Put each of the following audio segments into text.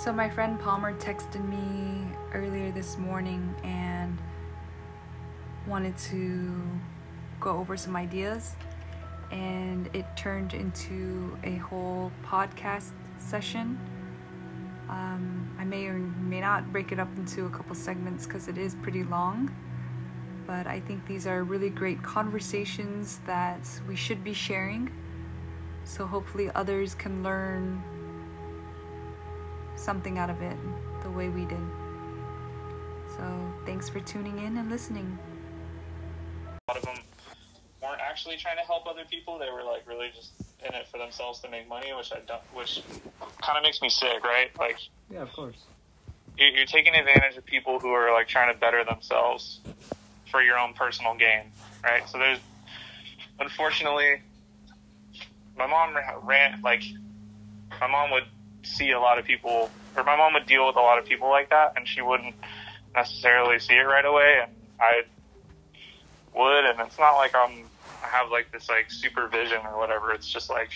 So my friend Palmer texted me earlier this morning and wanted to go over some ideas, and it turned into a whole podcast session. I may or may not break it up into a couple segments because it is pretty long, but I think these are really great conversations that we should be sharing, so hopefully others can learn something out of it the way we did. So thanks for tuning in and listening. A lot of them weren't actually trying to help other people. They were like really just in it for themselves to make money, which kind of makes me sick, right? Like, yeah, of course. You're taking advantage of people who are like trying to better themselves for your own personal gain, right? So there's, unfortunately, my mom would deal with a lot of people like that, and she wouldn't necessarily see it right away, and I would, and it's not like I have like this like supervision or whatever. It's just like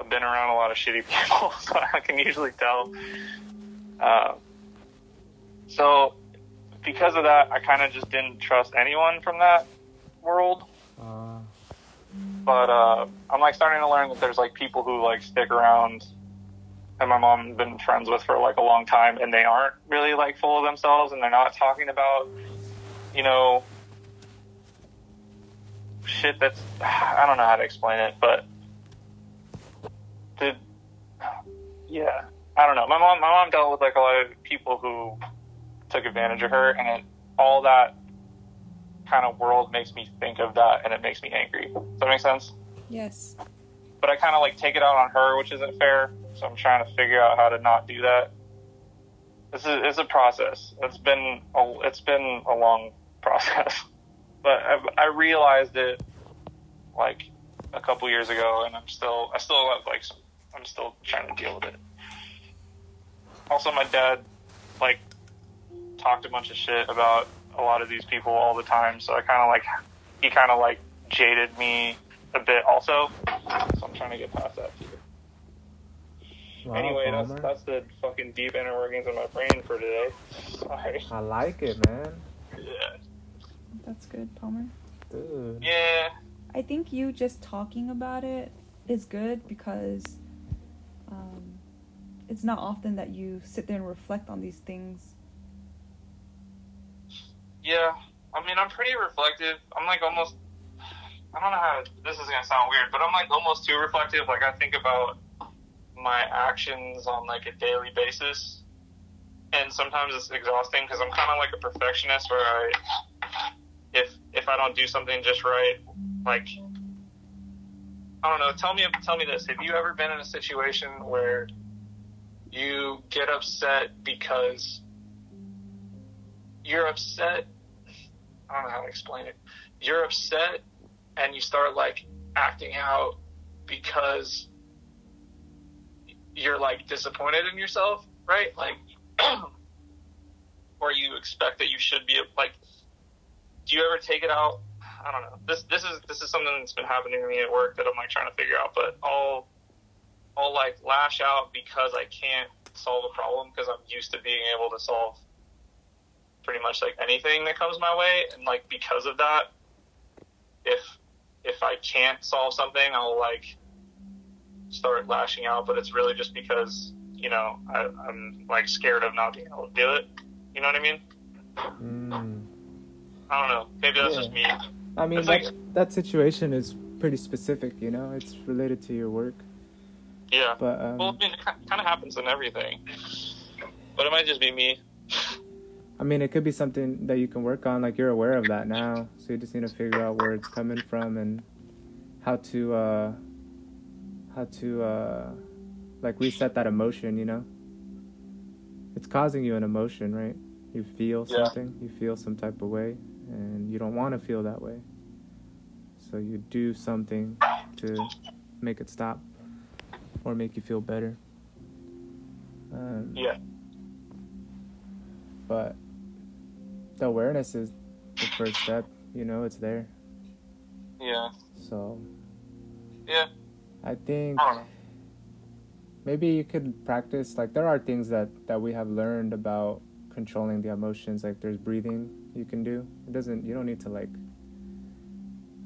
I've been around a lot of shitty people, so I can usually tell. So because of that, I kind of just didn't trust anyone from that world. But I'm like starting to learn that there's like people who like stick around, and my mom has been friends with for like a long time, and they aren't really like full of themselves, and they're not talking about, you know, shit that's, I don't know how to explain it, but I don't know. My mom dealt with like a lot of people who took advantage of her, and all that kind of world makes me think of that, and it makes me angry. Does that make sense? Yes. But I kind of like take it out on her, which isn't fair. So I'm trying to figure out how to not do that. It's a process. It's been a long process, but I realized it like a couple years ago, and I'm still trying to deal with it. Also, my dad like talked a bunch of shit about a lot of these people all the time, so he kind of like jaded me a bit also. So I'm trying to get past that too. Wow, anyway, that's the fucking deep inner workings of my brain for today. Sorry. I like it, man. Yeah. That's good, Palmer. Dude. Yeah. I think you just talking about it is good because it's not often that you sit there and reflect on these things. Yeah. I mean, I'm pretty reflective. I'm like almost... I don't know how... This is going to sound weird, but I'm like almost too reflective. Like, I think about my actions on like a daily basis, and sometimes it's exhausting because I'm kind of like a perfectionist where if I don't do something just right, like, I don't know, tell me this, have you ever been in a situation where you get upset because you're upset, I don't know how to explain it, you're upset and you start like acting out because you're like disappointed in yourself, right? Like, or you expect that you should be like, do you ever take it out? I don't know. This is something that's been happening to me at work that I'm like trying to figure out, but I'll like lash out because I can't solve a problem because I'm used to being able to solve pretty much like anything that comes my way. And like, because of that, if I can't solve something, I'll like start lashing out, but it's really just because, you know, I'm like scared of not being able to do it. You know what I mean? I don't know. Maybe that's just me. I mean, that situation is pretty specific, you know? It's related to your work. Yeah. But, well, I mean, it kind of happens in everything. But it might just be me. I mean, it could be something that you can work on. Like, you're aware of that now, so you just need to figure out where it's coming from and how to like reset that emotion, you know? It's causing you an emotion, right? You feel something, you feel some type of way, and you don't want to feel that way. So you do something to make it stop or make you feel better. But the awareness is the first step, you know, it's there. Yeah. So. Yeah. I think maybe you could practice, like, there are things that we have learned about controlling the emotions. Like, there's breathing you can do. You don't need to, like,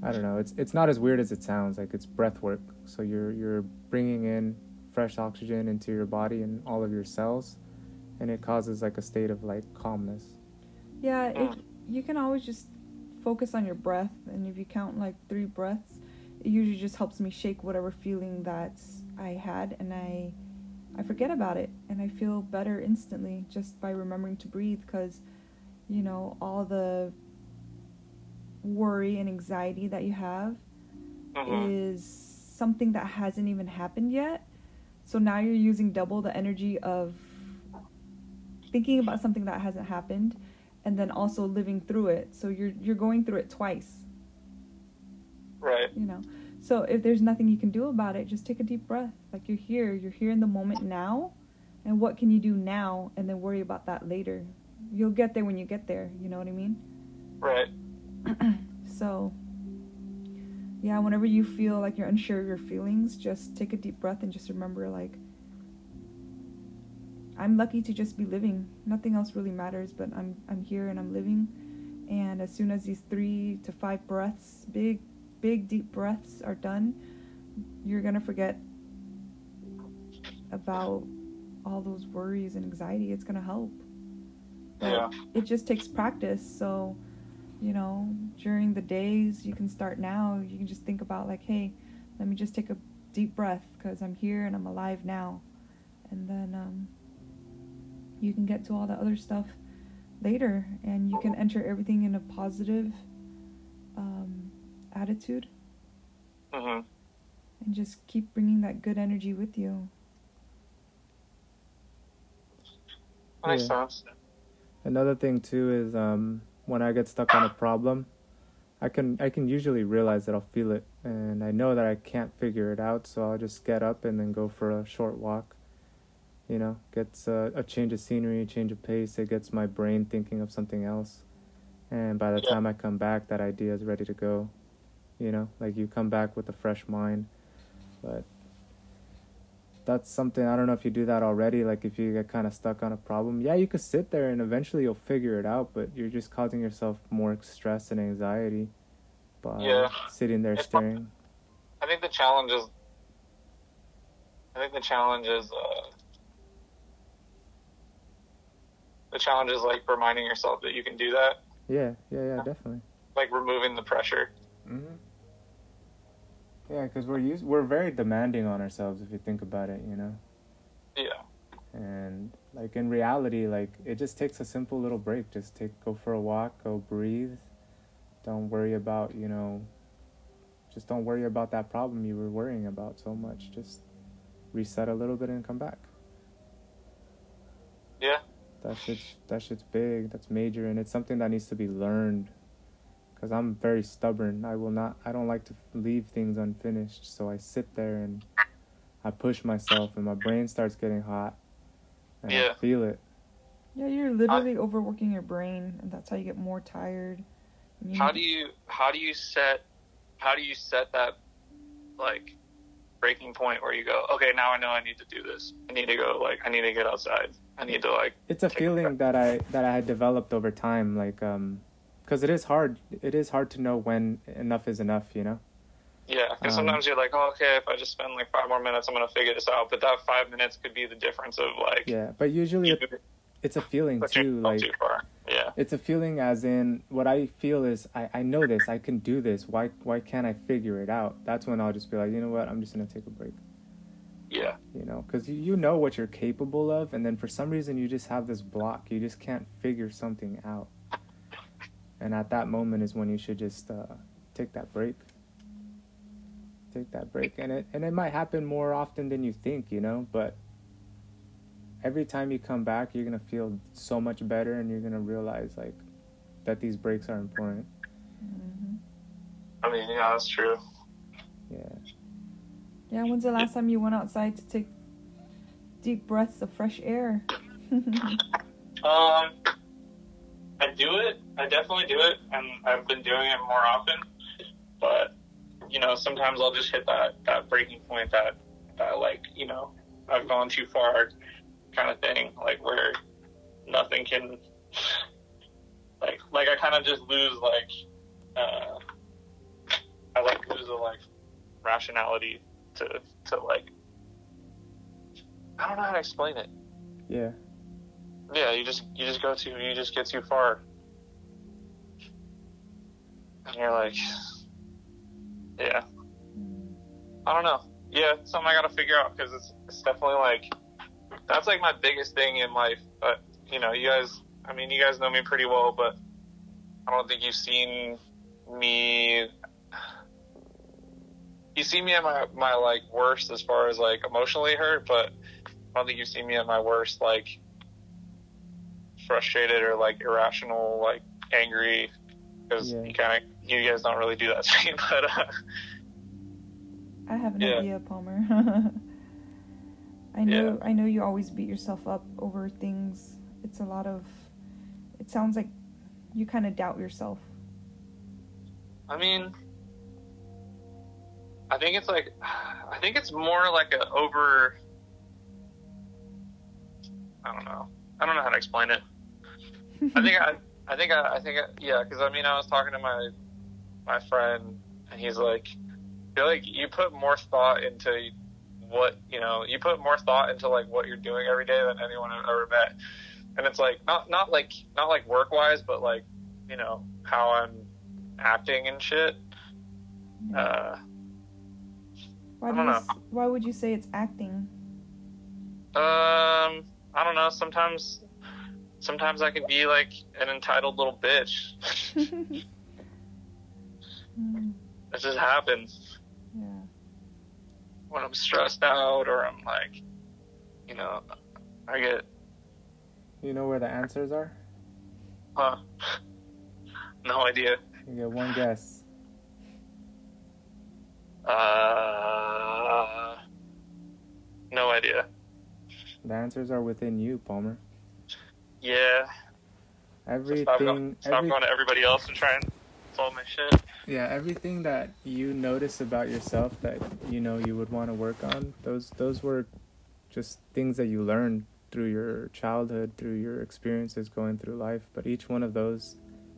I don't know, it's not as weird as it sounds. Like, it's breath work. So you're bringing in fresh oxygen into your body and all of your cells, and it causes, like, a state of, like, calmness. Yeah, you can always just focus on your breath, and if you count, like, 3 breaths, it usually just helps me shake whatever feeling that I had, and I forget about it, and I feel better instantly just by remembering to breathe, because, you know, all the worry and anxiety that you have is something that hasn't even happened yet. So now you're using double the energy of thinking about something that hasn't happened, and then also living through it. So you're going through it twice. Right. You know. So if there's nothing you can do about it, just take a deep breath. Like, you're here in the moment now, and what can you do now, and then worry about that later. You'll get there when you get there, you know what I mean? Right. So, yeah, whenever you feel like you're unsure of your feelings, just take a deep breath and just remember, like, I'm lucky to just be living. Nothing else really matters, but I'm here and I'm living. And as soon as these 3 to 5 breaths, big deep breaths are done, you're gonna forget about all those worries and anxiety. It's gonna help. Yeah. It just takes practice. So, you know, during the days, you can start now. You can just think about, like, hey, let me just take a deep breath, because I'm here and I'm alive now. And then you can get to all the other stuff later, and you can enter everything in a positive attitude. And just keep bringing that good energy with you. Makes sense. Another thing too is when I get stuck on a problem, I can usually realize that I'll feel it, and I know that I can't figure it out, so I'll just get up and then go for a short walk. You know, gets a change of scenery, a change of pace. It gets my brain thinking of something else, and by the time I come back, that idea is ready to go. You know, like, you come back with a fresh mind. But that's something, I don't know if you do that already, like, if you get kind of stuck on a problem, you could sit there and eventually you'll figure it out, but you're just causing yourself more stress and anxiety by sitting there staring. The challenge is like reminding yourself that you can do that. Yeah, definitely. Like, removing the pressure. Yeah, because we're very demanding on ourselves if you think about it, you know? Yeah. And, like, in reality, like, it just takes a simple little break. Just go for a walk, go breathe. Don't worry about, you know, just don't worry about that problem you were worrying about so much. Just reset a little bit and come back. Yeah. That shit's big. That's major. And it's something that needs to be learned. Because I'm very stubborn. I don't like to leave things unfinished. So I sit there and I push myself, and my brain starts getting hot. And I feel it. Yeah, you're literally overworking your brain, and that's how you get more tired. How do you set that, like, breaking point where you go, okay, now I know I need to do this. I need to go, like, I need to get outside. I need to, like, it's a feeling that I had developed over time, like, because it is hard. It is hard to know when enough is enough, you know? Yeah, because sometimes you're like, oh, okay, if I just spend, like, 5 more minutes, I'm going to figure this out. But that 5 minutes could be the difference of, like... Yeah, but usually it's a feeling, too. Like, too far. Yeah. It's a feeling as in, what I feel is, I know this, I can do this. Why can't I figure it out? That's when I'll just be like, you know what, I'm just going to take a break. Yeah. You know, because you know what you're capable of, and then for some reason you just have this block. You just can't figure something out. And at that moment is when you should just take that break. Take that break. And it might happen more often than you think, you know, but every time you come back, you're going to feel so much better, and you're going to realize, like, that these breaks are important. Mm-hmm. I mean, yeah, that's true. Yeah. Yeah, when's the last time you went outside to take deep breaths of fresh air? I do it. I definitely do it, and I've been doing it more often. But, you know, sometimes I'll just hit that breaking point that, like, you know, I've gone too far kind of thing, like where nothing can, like I kind of just lose I lose the rationality to I don't know how to explain it. Yeah, you just get too far. And you're like, yeah, I don't know. Yeah, it's something I gotta figure out, because it's definitely that's my biggest thing in life. But you guys know me pretty well, but I don't think you've seen me. You see me at my worst as far as emotionally hurt, but I don't think you've seen me at my worst frustrated or irrational, angry, because you guys don't really do that to me. But I have an idea, Palmer. I know you always beat yourself up over things. It sounds like you kind of doubt yourself. I mean, I think it's more I don't know. I don't know how to explain it. I think, because I was talking to my friend, and he's like, I feel like you put more thought into what you're doing every day than anyone I've ever met. And it's not work wise, but how I'm acting and shit. Why I don't know. Why would you say it's acting? I don't know. Sometimes I can be an entitled little bitch. It just happens. Yeah. When I'm stressed out, or I'm I get. You know where the answers are? Huh? No idea. You get one guess. No idea. The answers are within you, Palmer. Yeah. Stop going to everybody else and try and solve my shit. Yeah, everything that you notice about yourself that you would want to work on, those were just things that you learned through your childhood, through your experiences going through life. But each one of those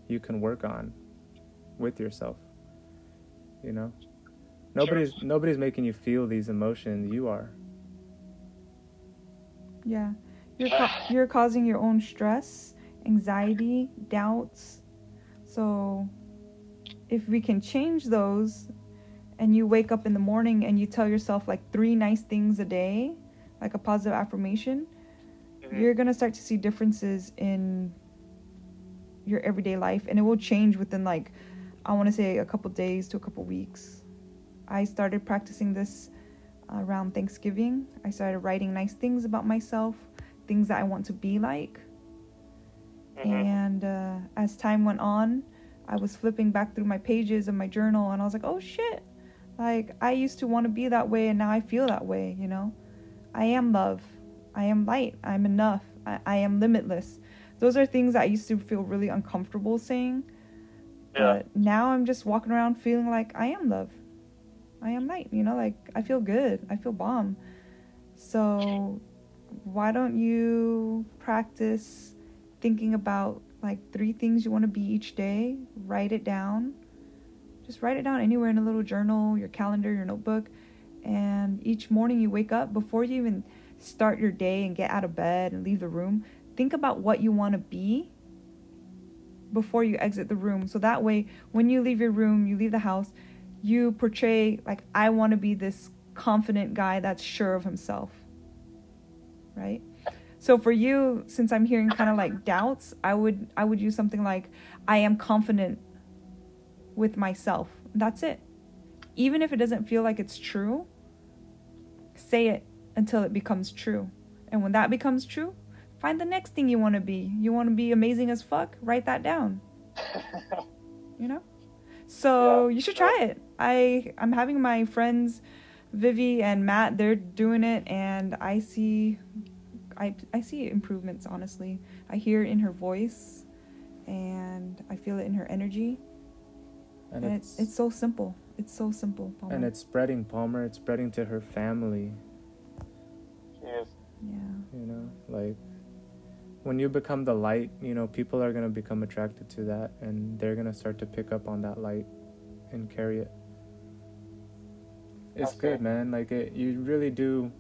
you can work on with yourself. Nobody's making you feel these emotions. You are. Yeah. You're causing your own stress, anxiety, doubts. So if we can change those, and you wake up in the morning and you tell yourself 3 nice things a day, a positive affirmation, you're going to start to see differences in your everyday life. And it will change within a couple days to a couple weeks. I started practicing this around Thanksgiving. I started writing nice things about myself, things that I want to be like. And as time went on, I was flipping back through my pages of my journal, and I was like, oh shit, I used to want to be that way, and now I feel that way. I am love, I am light, I'm enough, I am limitless. Those are things that I used to feel really uncomfortable saying. Yeah. But now I'm just walking around feeling I am love, I am light, I feel good, I feel bomb. So why don't you practice thinking about 3 things you want to be each day? Write it down. Just write it down anywhere in a little journal, your calendar, your notebook. And each morning you wake up, before you even start your day and get out of bed and leave the room, think about what you want to be before you exit the room. So that way, when you leave your room, you leave the house, you portray I want to be this confident guy that's sure of himself, right? So for you, since I'm hearing kind of doubts, I would use something I am confident with myself. That's it. Even if it doesn't feel like it's true, say it until it becomes true. And when that becomes true, find the next thing you want to be. You want to be amazing as fuck? Write that down. So you should try it. I'm having my friends Vivi and Matt, they're doing it, and I see improvements, honestly. I hear it in her voice, and I feel it in her energy. And it's so simple. It's so simple, Palmer. And it's spreading, Palmer. It's spreading to her family. Yeah. Yeah. You know, like when you become the light, you know, people are going to become attracted to that, and they're going to start to pick up on that light and carry it. It's good, man. Like, it, you really do.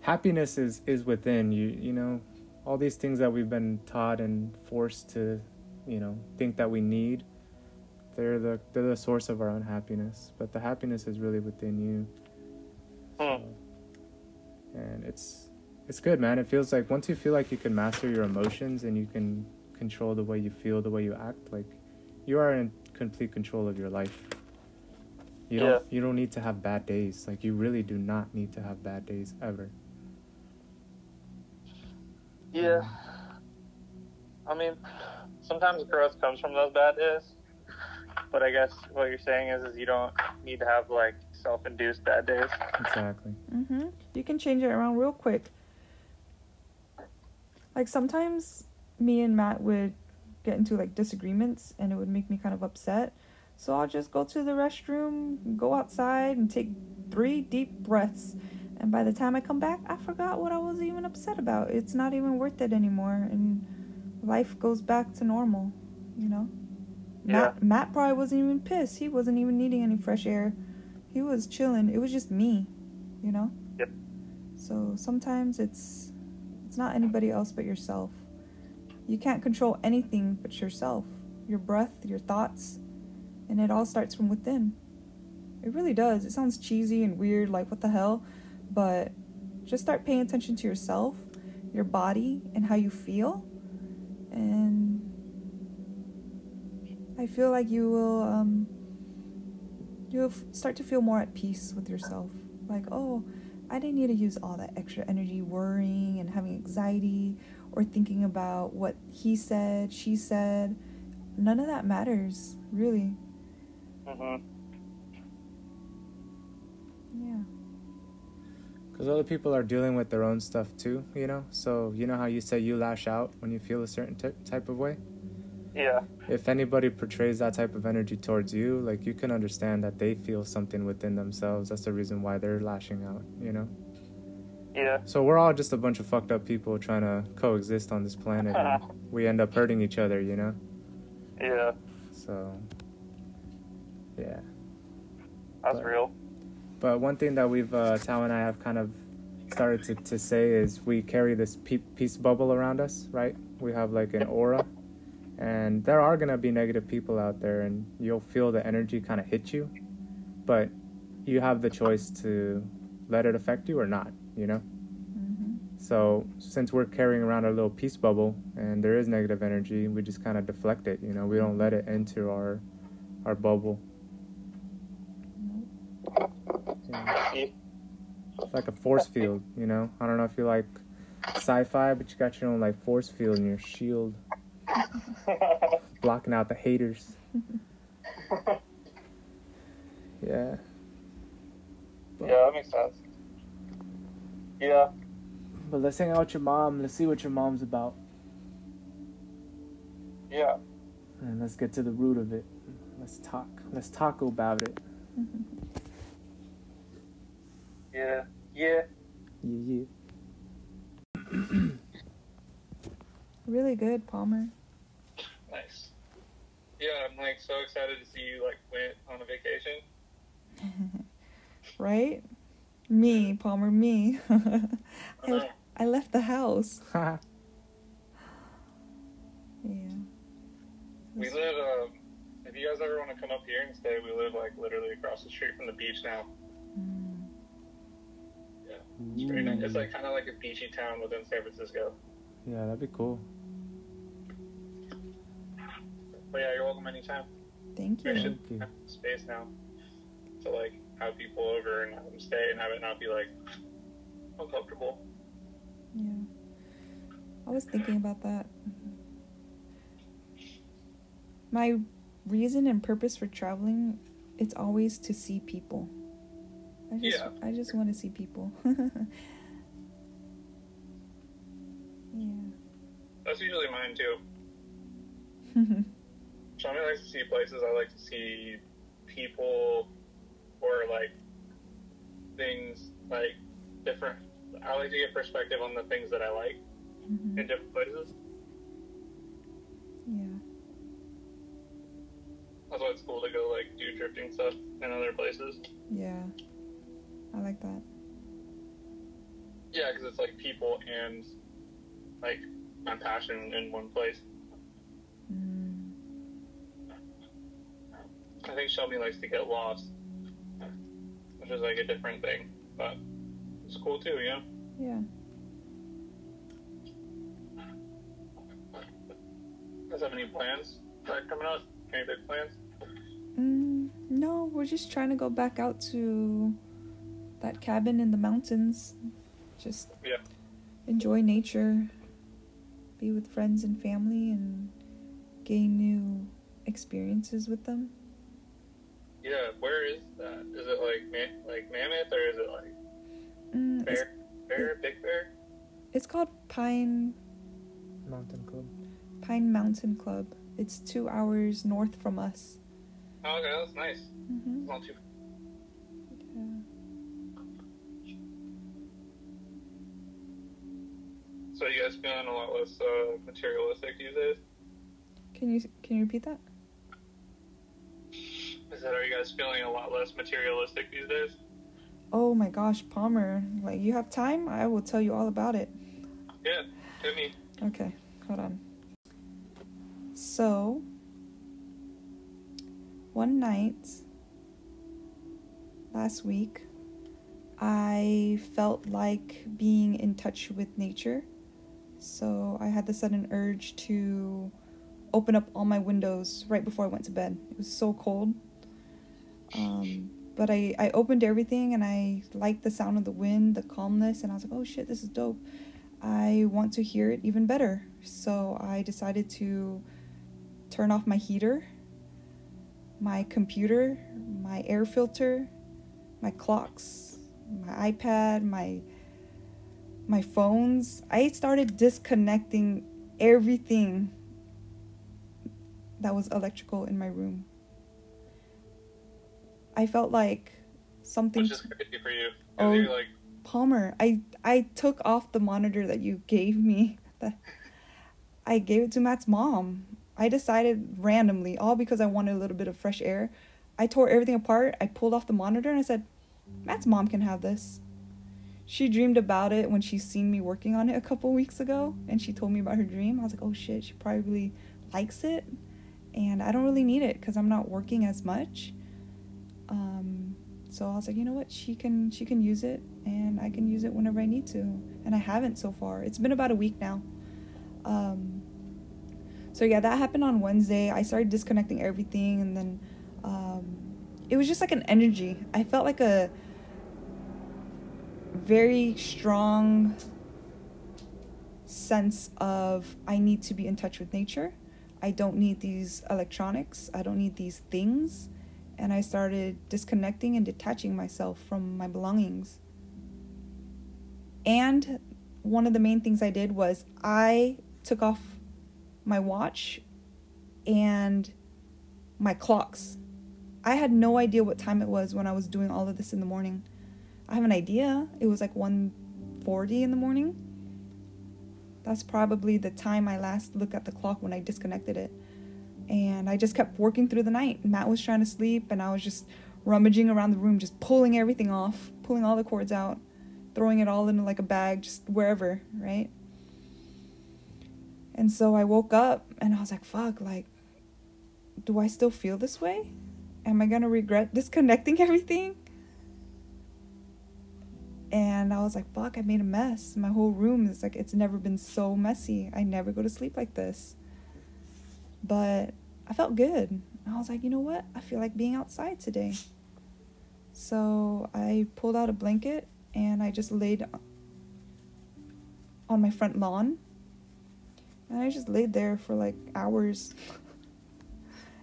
Happiness is within you, you know, all these things that we've been taught and forced to, you know, think that we need. They're the source of our unhappiness, but the happiness is really within you. So, and it's good, man. It feels like once you feel like you can master your emotions and you can control the way you feel, the way you act, like you are in complete control of your life. You don't need to have bad days. Like, you really do not need to have bad days ever. Yeah. I mean, sometimes growth comes from those bad days. But I guess what you're saying is you don't need to have, like, self-induced bad days. Exactly. Mm-hmm. You can change it around real quick. Like, sometimes me and Matt would get into, like, disagreements, and it would make me kind of upset. So I'll just go to the restroom, go outside, and take 3 deep breaths. And by the time I come back, I forgot what I was even upset about. It's not even worth it anymore. And life goes back to normal, you know? Yeah. Matt probably wasn't even pissed. He wasn't even needing any fresh air. He was chilling. It was just me, you know? Yep. So sometimes it's not anybody else but yourself. You can't control anything but yourself. Your breath, your thoughts. And it all starts from within. It really does. It sounds cheesy and weird, like what the hell? But just start paying attention to yourself, your body, and how you feel. And I feel like you'll start to feel more at peace with yourself. Like, oh, I didn't need to use all that extra energy worrying and having anxiety or thinking about what he said, she said. None of that matters, really. Mm-hmm. Yeah. Because other people are dealing with their own stuff too, you know? So, you know how you say you lash out when you feel a certain type of way? Yeah. If anybody portrays that type of energy towards you, like, you can understand that they feel something within themselves. That's the reason why they're lashing out, you know? Yeah. So we're all just a bunch of fucked up people trying to coexist on this planet. And we end up hurting each other, you know? Yeah. So, yeah. That's real. But one thing that we've, Tao and I have kind of started to say is we carry this peace bubble around us, right? We have like an aura. And there are going to be negative people out there, and you'll feel the energy kind of hit you. But you have the choice to let it affect you or not, you know? So since we're carrying around our little peace bubble and there is negative energy, we just kind of deflect it. You know, we don't let it into our bubble. Yeah. It's like a force field, you know? I don't know if you like sci-fi, but you got your own like force field and your shield blocking out the haters. Yeah. But, yeah, that makes sense. Yeah. But let's hang out with your mom. Let's see what your mom's about. Yeah. And let's get to the root of it. Let's talk. Let's talk about it. Yeah. Yeah. Yeah, yeah. Really good, Palmer. Nice. Yeah, I'm like so excited to see you like went on a vacation. Right? Me, Palmer, me. I left the house. Yeah. We live, if you guys ever want to come up here and stay, we live, like, literally across the street from the beach now. Mm. Yeah. It's pretty nice. It's, like, kind of like a beachy town within San Francisco. Yeah, that'd be cool. But, yeah, you're welcome anytime. Thank you. We should have space now to, like, have people over and have them stay and have it not be like uncomfortable. Yeah, I was thinking about that. My reason and purpose for traveling, it's always to see people. I just want to see people. Yeah, that's usually mine too. Shawmi likes to see places. I like to see people. Or like things like different I like to get perspective on the things that I like in different places. Yeah. That's why it's cool to go, like, do drifting stuff in other places. Yeah. I like that. Yeah, because it's, like, people and, like, my passion in one place. Mm. I think Shawmi likes to get lost, which is, like, a different thing, but it's cool, too, you know? Yeah. You guys have any plans coming up? Any big plans? No, we're just trying to go back out to that cabin in the mountains. Just enjoy nature, be with friends and family, and gain new experiences with them. Yeah, where is that? Is it like Mammoth, or is it like Big Bear? It's called Pine Mountain Club. It's 2 hours north from us. Oh, okay, that's nice. Mm-hmm. It's not too... Yeah. So you guys feeling a lot less materialistic these days? Can you repeat that? I said, are you guys feeling a lot less materialistic these days? Oh my gosh, Palmer! Like, you have time? I will tell you all about it. Yeah, hit me. Okay, hold on. So, one night last week, I felt like being in touch with nature. So I had the sudden urge to open up all my windows right before I went to bed. It was so cold. But I opened everything, and I liked the sound of the wind, the calmness, and I was like, oh shit, this is dope. I want to hear it even better. So I decided to turn off my heater, my computer, my air filter, my clocks, my iPad, my phones. I started disconnecting everything that was electrical in my room. I felt like something... Which is crazy for you. Oh, you're like... Palmer, I took off the monitor that you gave me. I gave it to Matt's mom. I decided randomly, all because I wanted a little bit of fresh air. I tore everything apart. I pulled off the monitor, and I said, Matt's mom can have this. She dreamed about it when she seen me working on it a couple weeks ago, and she told me about her dream. I was like, oh shit, she probably likes it, and I don't really need it because I'm not working as much. So I was like, you know what, she can use it, and I can use it whenever I need to. And I haven't so far. It's been about a week now. So yeah, that happened on Wednesday. I started disconnecting everything, and then it was just like an energy. I felt like a very strong sense of I need to be in touch with nature. I don't need these electronics. I don't need these things. And I started disconnecting and detaching myself from my belongings. And one of the main things I did was I took off my watch and my clocks. I had no idea what time it was when I was doing all of this in the morning. I have an idea. It was like 1:40 in the morning. That's probably the time I last looked at the clock when I disconnected it. And I just kept working through the night. Matt was trying to sleep, and I was just rummaging around the room, just pulling everything off, pulling all the cords out, throwing it all into like a bag, just wherever, right? And so I woke up, and I was like, fuck, like, do I still feel this way? Am I gonna regret disconnecting everything? And I was like, fuck, I made a mess. My whole room is like, it's never been so messy. I never go to sleep like this. But I felt good. I was like, you know what? I feel like being outside today. So I pulled out a blanket, and I just laid on my front lawn. And I just laid there for like hours.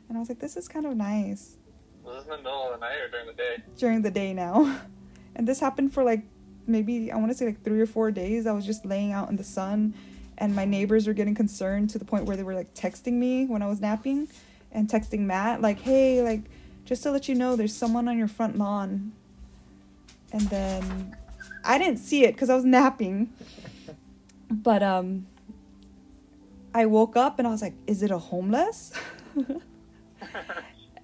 And I was like, this is kind of nice. Was this in the middle of the night or during the day? During the day now. And this happened for like maybe, I want to say like 3 or 4 days. I was just laying out in the sun. And my neighbors were getting concerned to the point where they were, like, texting me when I was napping and texting Matt, like, hey, like, just to let you know, there's someone on your front lawn. And then I didn't see it because I was napping. But I woke up and I was like, is it a homeless?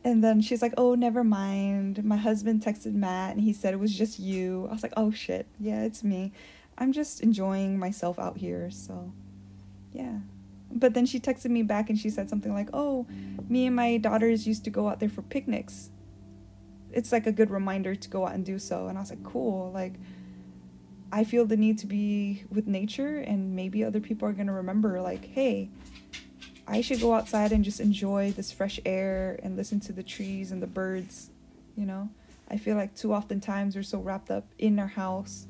And then she's like, oh, never mind. My husband texted Matt and he said it was just you. I was like, oh, shit. Yeah, it's me. I'm just enjoying myself out here. So, yeah. But then she texted me back and she said something like, oh, me and my daughters used to go out there for picnics. It's like a good reminder to go out and do so. And I was like, cool. Like, I feel the need to be with nature, and maybe other people are going to remember, like, hey, I should go outside and just enjoy this fresh air and listen to the trees and the birds, you know? I feel like too often times we're so wrapped up in our house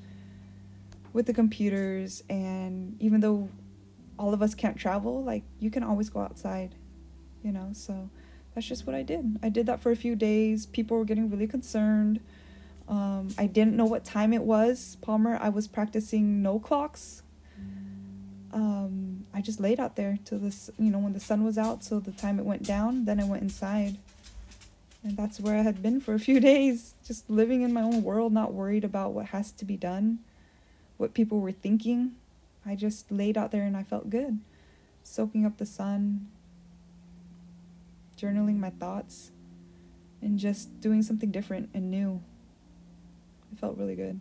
with the computers, and even though all of us can't travel, like, you can always go outside, you know? So that's just what I did. I did that for a few days. People were getting really concerned. I didn't know what time it was. Palmer, I was practicing no clocks. I just laid out there till this, you know, when the sun was out, so the time it went down, then I went inside. And that's where I had been for a few days, just living in my own world, not worried about what has to be done, what people were thinking. I just laid out there and I felt good, soaking up the sun, journaling my thoughts, and just doing something different and new. It felt really good.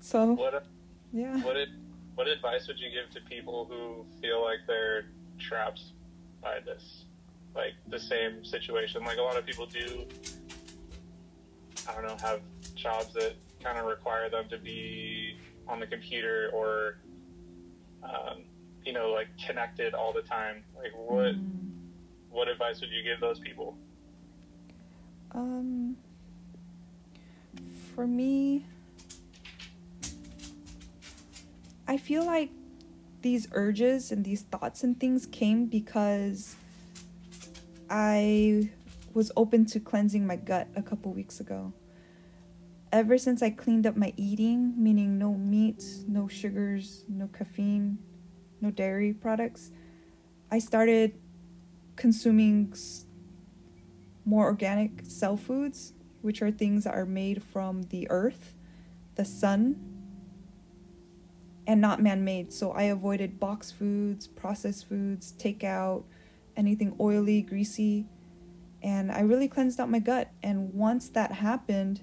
So, what advice would you give to people who feel like they're trapped by this, like the same situation? Like, a lot of people do, I don't know, have jobs that kind of require them to be on the computer or, you know, like connected all the time. Like, what advice would you give those people? For me, I feel like these urges and these thoughts and things came because I was open to cleansing my gut a couple weeks ago. Ever since I cleaned up my eating, meaning no meat, no sugars, no caffeine, no dairy products, I started consuming more organic cell foods, which are things that are made from the earth, the sun, and not man-made. So I avoided box foods, processed foods, takeout, anything oily, greasy. And I really cleansed out my gut. And once that happened,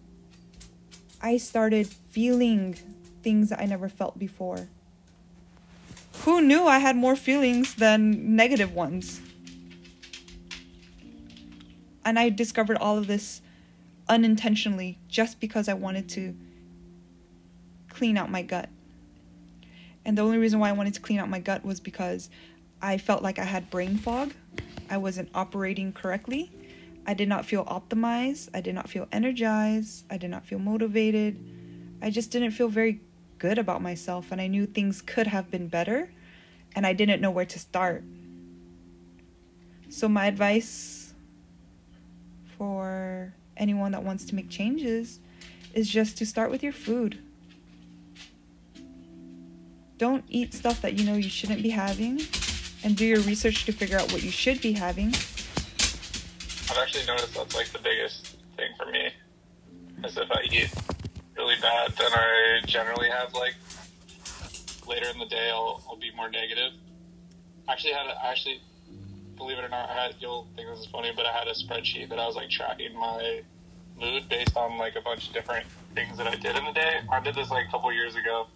I started feeling things that I never felt before. Who knew I had more feelings than negative ones? And I discovered all of this unintentionally just because I wanted to clean out my gut. And the only reason why I wanted to clean out my gut was because I felt like I had brain fog. I wasn't operating correctly. I did not feel optimized. I did not feel energized. I did not feel motivated. I just didn't feel very good about myself. And I knew things could have been better. And I didn't know where to start. So my advice for anyone that wants to make changes is just to start with your food. Don't eat stuff that you know you shouldn't be having, and do your research to figure out what you should be having. I've actually noticed that's like the biggest thing for me, is if I eat really bad, then I generally have, like, later in the day I'll be more negative. I actually, believe it or not, you'll think this is funny, but I had a spreadsheet that I was like tracking my mood based on like a bunch of different things that I did in the day. I did this like a couple years ago.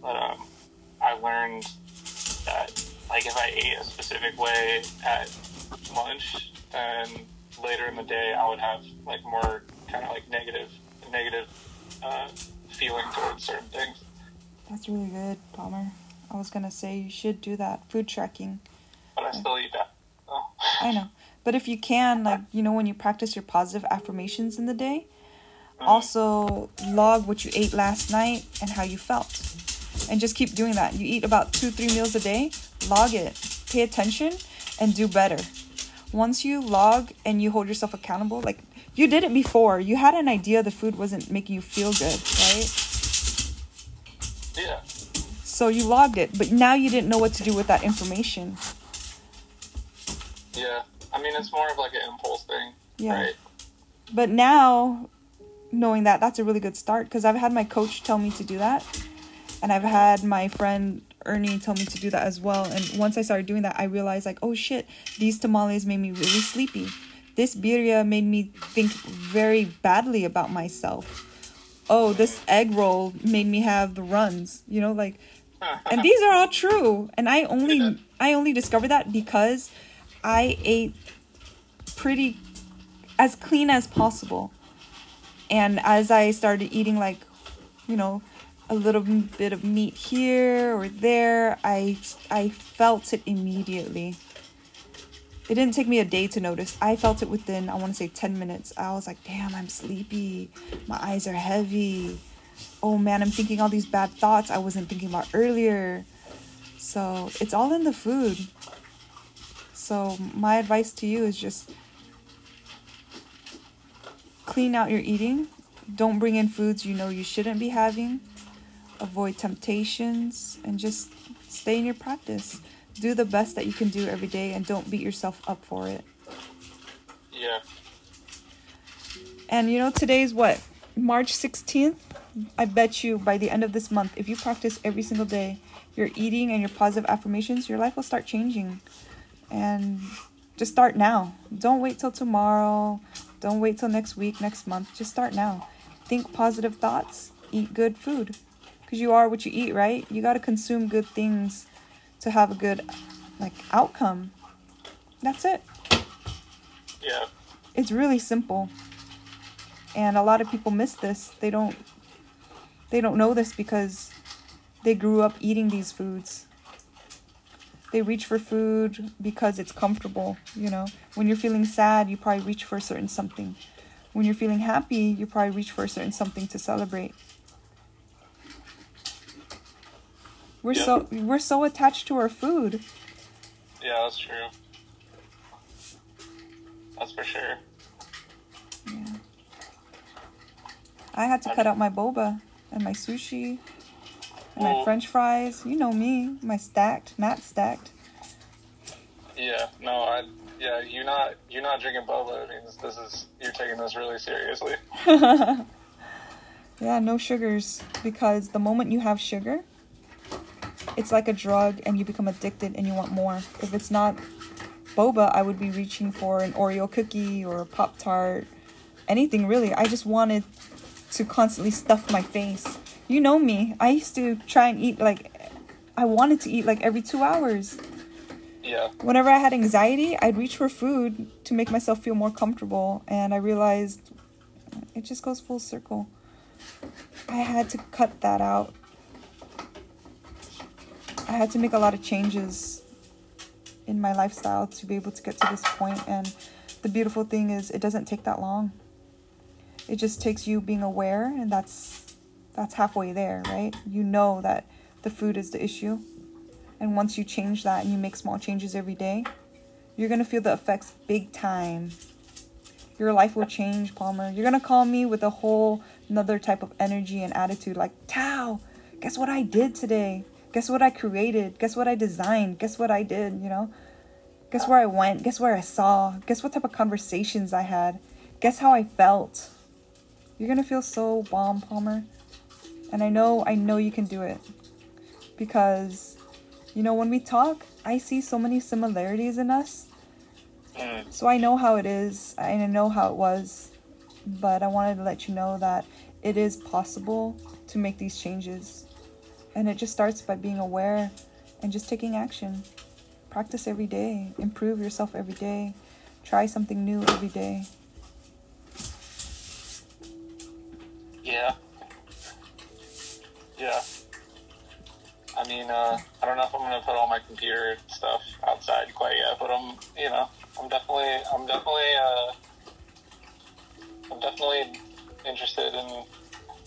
But I learned that, like, if I ate a specific way at lunch, then later in the day I would have, like, more kind of, like, negative feeling towards certain things. That's really good, Palmer. I was going to say you should do that, food tracking. But I still eat that. So. I know. But if you can, like, you know, when you practice your positive affirmations in the day, also log what you ate last night and how you felt. And just keep doing that. You eat about 2-3 meals a day, log it, pay attention, and do better. Once you log and you hold yourself accountable, like, you did it before. You had an idea the food wasn't making you feel good, right? Yeah. So you logged it, but now you didn't know what to do with that information. Yeah. I mean, it's more of like an impulse thing, yeah. Right? But now knowing that, that's a really good start, because I've had my coach tell me to do that, and I've had my friend Ernie tell me to do that as well. And once I started doing that, I realized, like, oh shit, these tamales made me really sleepy. This birria made me think very badly about myself. Oh, this egg roll made me have the runs, you know, like, and these are all true. And I only discovered that because I ate pretty as clean as possible. And as I started eating, like, you know, a little bit of meat here or there, I felt it immediately. It didn't take me a day to notice. I felt it within, I want to say, 10 minutes. I was like, damn, I'm sleepy. My eyes are heavy. Oh, man, I'm thinking all these bad thoughts I wasn't thinking about earlier. So it's all in the food. So my advice to you is just clean out your eating. Don't bring in foods you know you shouldn't be having. Avoid temptations and just stay in your practice. Do the best that you can do every day and don't beat yourself up for it. Yeah. And you know, today's what? March 16th? I bet you by the end of this month, if you practice every single day, your eating and your positive affirmations, your life will start changing. And just start now. Don't wait till tomorrow. Don't wait till next week, next month. Just start now. Think positive thoughts. Eat good food. Because you are what you eat, right? You got to consume good things to have a good, like, outcome. That's it. Yeah. It's really simple. And a lot of people miss this. They don't know this because they grew up eating these foods. They reach for food because it's comfortable, you know. When you're feeling sad, you probably reach for a certain something. When you're feeling happy, you probably reach for a certain something to celebrate. We're so attached to our food. Yeah, that's true. That's for sure. Yeah. I had to cut out my boba and my sushi and my French fries. You know me, my stacked, not stacked. Yeah, no, you're not drinking boba. It means you're taking this really seriously. Yeah, no sugars, because the moment you have sugar, it's like a drug and you become addicted and you want more. If it's not boba, I would be reaching for an Oreo cookie or a Pop-Tart, anything really. I just wanted to constantly stuff my face. You know me. I used to try and eat, like, I wanted to eat like every 2 hours. Yeah. Whenever I had anxiety, I'd reach for food to make myself feel more comfortable. And I realized it just goes full circle. I had to cut that out. I had to make a lot of changes in my lifestyle to be able to get to this point. And the beautiful thing is it doesn't take that long. It just takes you being aware, and that's halfway there, right? You know that the food is the issue. And once you change that and you make small changes every day, you're going to feel the effects big time. Your life will change, Palmer. You're going to call me with a whole another type of energy and attitude, like, Tao, guess what I did today? Guess what I created? Guess what I designed? Guess what I did, you know? Guess where I went? Guess where I saw? Guess what type of conversations I had? Guess how I felt? You're going to feel so bomb, Palmer. And I know you can do it. Because, you know, when we talk, I see so many similarities in us. So I know how it is. I know how it was. But I wanted to let you know that it is possible to make these changes. And it just starts by being aware and just taking action. Practice every day. Improve yourself every day. Try something new every day. Yeah. Yeah. I mean, I don't know if I'm going to put all my computer stuff outside quite yet, but I'm definitely interested in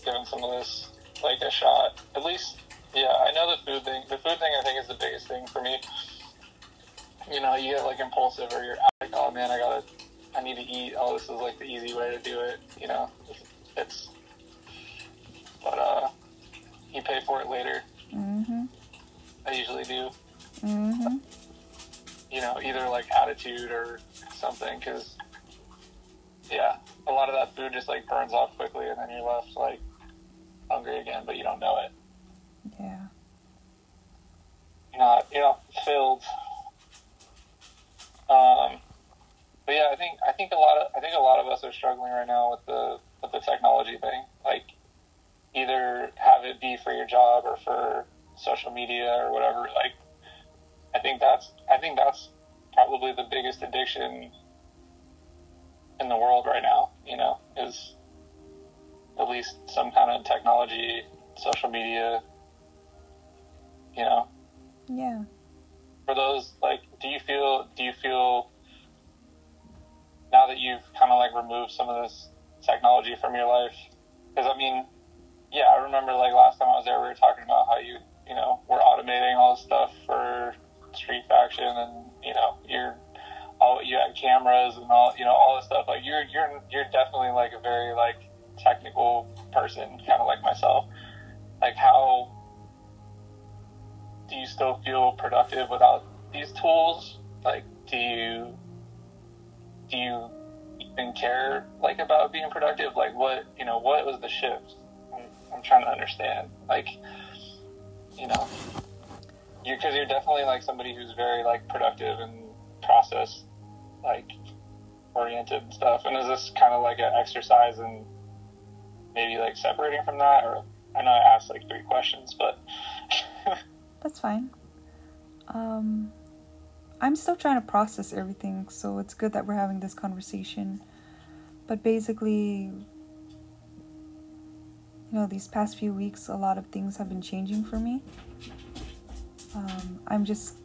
giving some of this, like, a shot. At least. Yeah, I know the food thing. The food thing, I think, is the biggest thing for me. You know, you get, like, impulsive, or you're like, oh, man, I need to eat. Oh, this is, like, the easy way to do it, you know? But you pay for it later. Mm-hmm. I usually do. Mm-hmm. You know, either, like, attitude or something, because, yeah, a lot of that food just, like, burns off quickly, and and you're left like hungry again, but you don't know it. Yeah. You're not filled. But yeah, I think a lot of us are struggling right now with the technology thing. Like, either have it be for your job or for social media or whatever. Like, I think that's probably the biggest addiction in the world right now, is at least some kind of technology, social media, Yeah. For those, like, do you feel now that you've kind of like removed some of this technology from your life? Because I remember like last time I was there, we were talking about how you we're automating all this stuff for Street Faction, and you had cameras and all, all this stuff. Like, you're definitely like a very like technical person, kind of like myself. Like, how do you still feel productive without these tools? Like, do you even care like about being productive? Like, what was the shift? I'm trying to understand. Like, because you're definitely like somebody who's very like productive and process like oriented and stuff. And is this kind of like an exercise in maybe like separating from that? Or I know I asked like three questions, but that's fine. I'm still trying to process everything, so it's good that we're having this conversation. But basically, these past few weeks, a lot of things have been changing for me. I'm just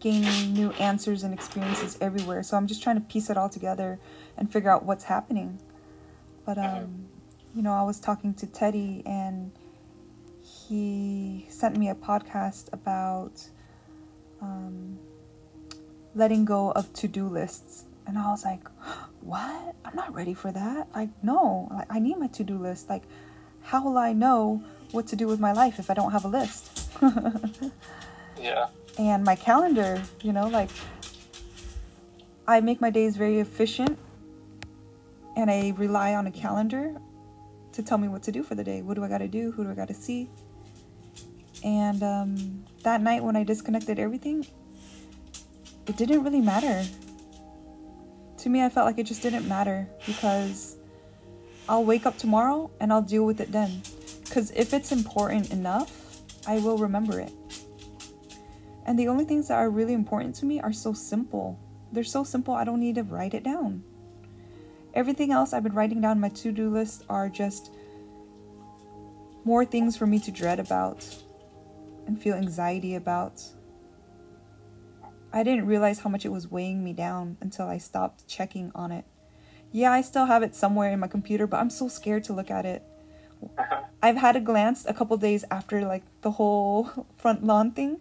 gaining new answers and experiences everywhere. So I'm just trying to piece it all together and figure out what's happening. But, I was talking to Teddy, and he sent me a podcast about letting go of to-do lists. And I was like, what? I'm not ready for that. Like, no, like, I need my to-do list. Like, how will I know what to do with my life if I don't have a list? Yeah. And my calendar, like, I make my days very efficient, and I rely on a calendar to tell me what to do for the day. What do I got to do? Who do I got to see? And that night when I disconnected everything, it didn't really matter. To me, I felt like it just didn't matter, because I'll wake up tomorrow and I'll deal with it then. Because if it's important enough, I will remember it. And the only things that are really important to me are so simple. They're so simple, I don't need to write it down. Everything else I've been writing down my to-do list are just more things for me to dread about and feel anxiety about. I didn't realize how much it was weighing me down until I stopped checking on it. Yeah, I still have it somewhere in my computer, but I'm so scared to look at it. I've had a glance a couple days after like the whole front lawn thing.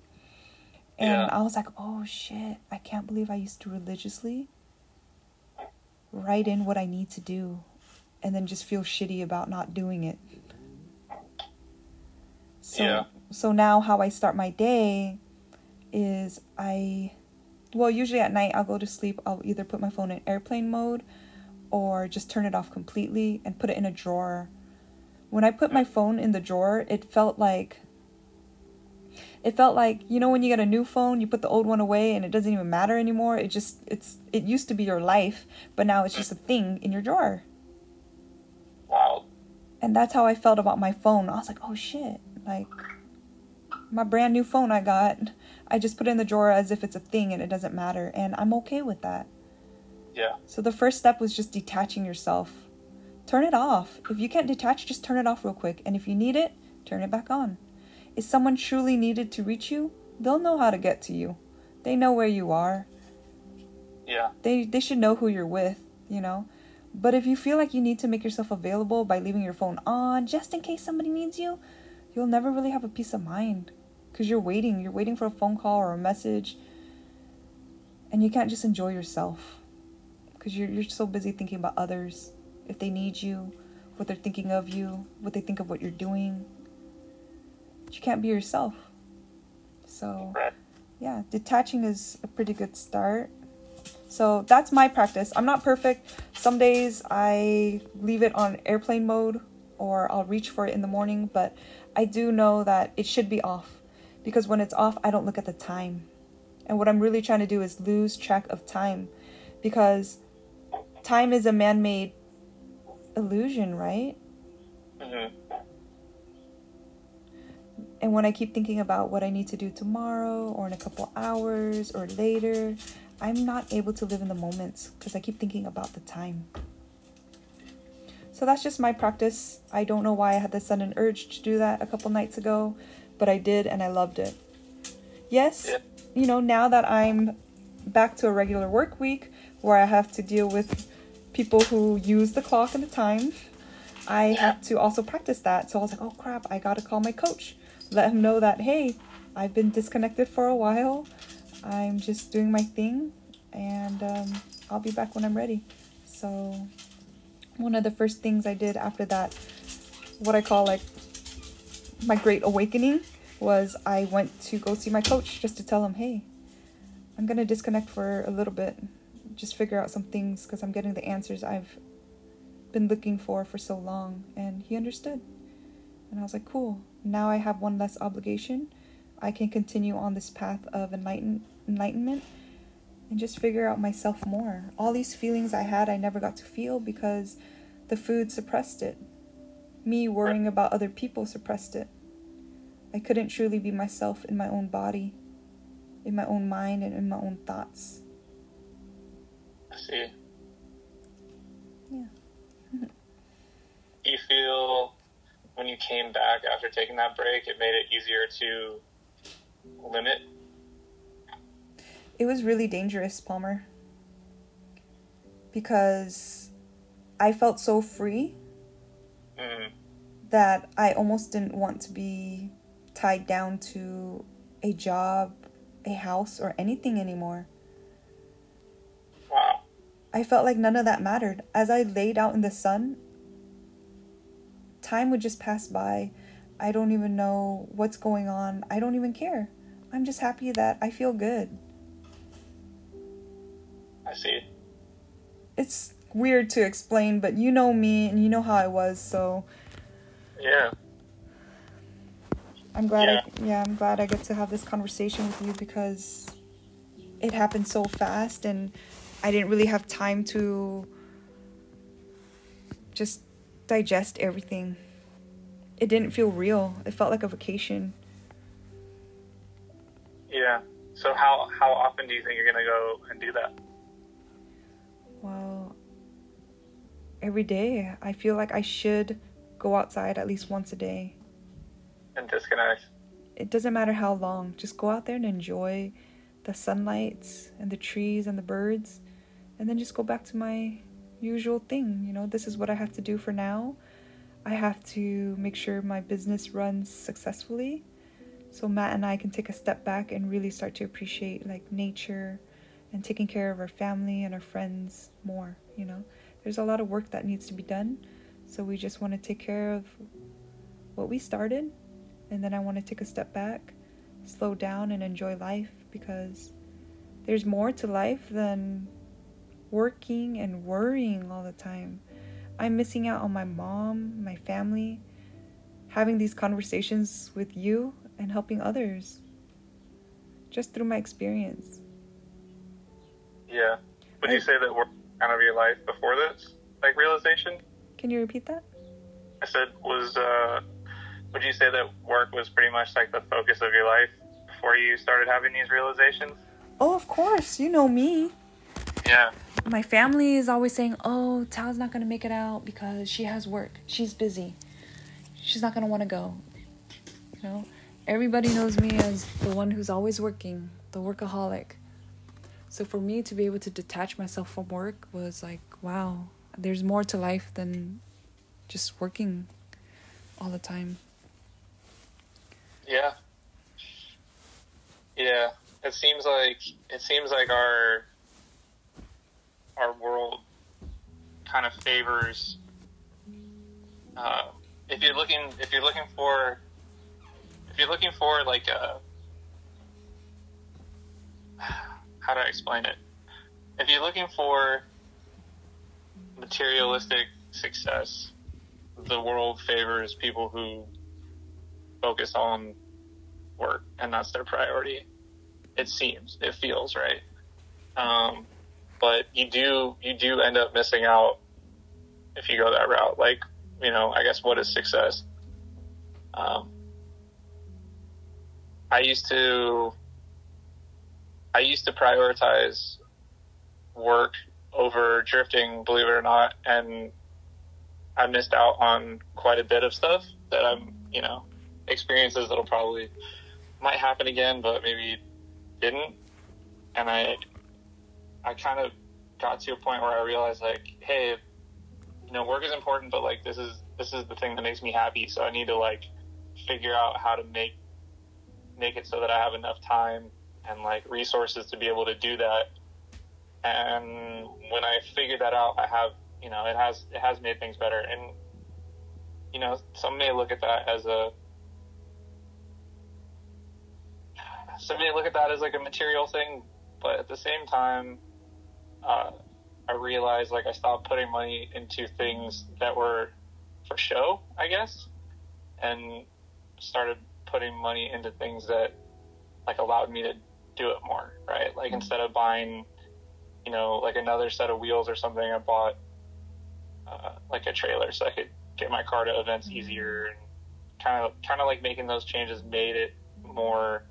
And yeah. I was like, oh shit, I can't believe I used to religiously write in what I need to do and then just feel shitty about not doing it. So, yeah. So now how I start my day is usually at night I'll go to sleep. I'll either put my phone in airplane mode or just turn it off completely and put it in a drawer. When I put my phone in the drawer, it felt like, when you get a new phone, you put the old one away and it doesn't even matter anymore. It used to be your life, but now it's just a thing in your drawer. Wow. And that's how I felt about my phone. I was like, oh shit, like my brand new phone I got, I just put it in the drawer as if it's a thing and it doesn't matter. And I'm okay with that. Yeah. So the first step was just detaching yourself. Turn it off. If you can't detach, just turn it off real quick. And if you need it, turn it back on. If someone truly needed to reach you, they'll know how to get to you. They know where you are. Yeah. They should know who you're with, But if you feel like you need to make yourself available by leaving your phone on just in case somebody needs you, you'll never really have a peace of mind. Because you're waiting for a phone call or a message, and you can't just enjoy yourself because you're so busy thinking about others, if they need you, what they're thinking of you, what they think of what you're doing. But you can't be yourself. So yeah, detaching is a pretty good start. So that's my practice. I'm not perfect. Some days I leave it on airplane mode or I'll reach for it in the morning, but I do know that it should be off, because when it's off, I don't look at the time. And what I'm really trying to do is lose track of time, because time is a man-made illusion, right? Mm-hmm. And when I keep thinking about what I need to do tomorrow or in a couple hours or later, I'm not able to live in the moments because I keep thinking about the time. So that's just my practice. I don't know why I had the sudden urge to do that a couple nights ago, but I did and I loved it. Yes, you know, now that I'm back to a regular work week where I have to deal with people who use the clock and the time, I have to also practice that. So I was like, oh crap, I got to call my coach. Let him know that, hey, I've been disconnected for a while. I'm just doing my thing, and I'll be back when I'm ready. So one of the first things I did after that, what I call like my great awakening, was I went to go see my coach just to tell him, hey, I'm going to disconnect for a little bit. Just figure out some things because I'm getting the answers I've been looking for so long. And he understood. And I was like, cool. Now I have one less obligation. I can continue on this path of enlightenment and just figure out myself more. All these feelings I had, I never got to feel because the food suppressed it. Me worrying about other people suppressed it. I couldn't truly be myself in my own body, in my own mind, and in my own thoughts. I see. Yeah. Do you feel, when you came back after taking that break, it made it easier to limit? It was really dangerous, Palmer, because I felt so free that I almost didn't want to be tied down to a job, a house, or anything anymore. Wow. I felt like none of that mattered. As I laid out in the sun, time would just pass by. I don't even know what's going on. I don't even care. I'm just happy that I feel good. I see. It's weird to explain, but you know me and you know how I was, so yeah. I'm glad I get to have this conversation with you, because it happened so fast and I didn't really have time to just digest everything. It didn't feel real. It felt like a vacation. Yeah. So how often do you think you're gonna go and do that? Well, every day. I feel like I should go outside at least once a day and disconnect. It doesn't matter how long. Just go out there and enjoy the sunlight and the trees and the birds, and then just go back to my usual thing. You know, this is what I have to do for now. I have to make sure my business runs successfully, so Matt and I can take a step back and really start to appreciate like nature and taking care of our family and our friends more. You know, there's a lot of work that needs to be done, so we just want to take care of what we started, and then I want to take a step back, slow down, and enjoy life, because there's more to life than working and worrying all the time. I'm missing out on my mom, my family, having these conversations with you, and helping others just through my experience. Yeah. Would you say that work kind of your life before this, like realization? Can you repeat that? I said, would you say that work was pretty much like the focus of your life before you started having these realizations? Oh, of course. You know me. Yeah. My family is always saying, oh, Tao's not going to make it out because she has work. She's busy. She's not going to want to go. You know, everybody knows me as the one who's always working, the workaholic. So for me to be able to detach myself from work was like, wow, there's more to life than just working all the time. Yeah. Yeah. It seems like our world kind of favors, if you're looking for like a, how do I explain it? if you're looking for materialistic success, the world favors people who focus on work, and that's their priority. It seems, it feels right. But you do end up missing out if you go that route. Like, you know, I guess what is success? I used to prioritize work over drifting, believe it or not, and I missed out on quite a bit of stuff that I'm, you know, experiences that'll probably might happen again, but maybe didn't. And I kind of got to a point where I realized, like, hey, you know, work is important, but like this is the thing that makes me happy, so I need to like figure out how to make it so that I have enough time and like resources to be able to do that. And when I figured that out, I have, you know, it has made things better. And, you know, some may look at that as like a material thing, but at the same time, I realized, like, I stopped putting money into things that were for show, I guess, and started putting money into things that like allowed me to do it more, right? Like, instead of buying, you know, like another set of wheels or something, I bought like a trailer so I could get my car to events easier, and kind of like making those changes made it more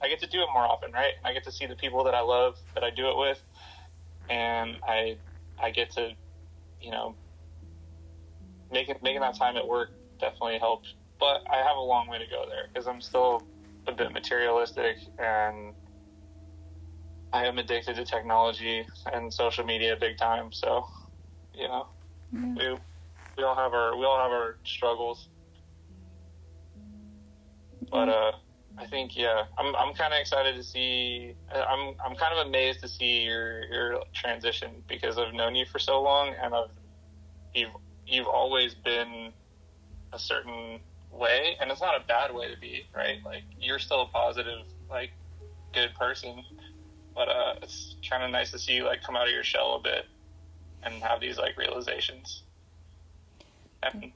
I get to do it more often, right? I get to see the people that I love that I do it with, and I get to, you know, making that time at work definitely helped, but I have a long way to go there because I'm still a bit materialistic, and I am addicted to technology and social media big time. So, you know, we all have our struggles, but I think, yeah, I'm kind of excited to see. I'm kind of amazed to see your transition, because I've known you for so long, and you've always been a certain way, and it's not a bad way to be, right? Like, you're still a positive, like, good person, but it's kind of nice to see you like come out of your shell a bit and have these like realizations. Okay.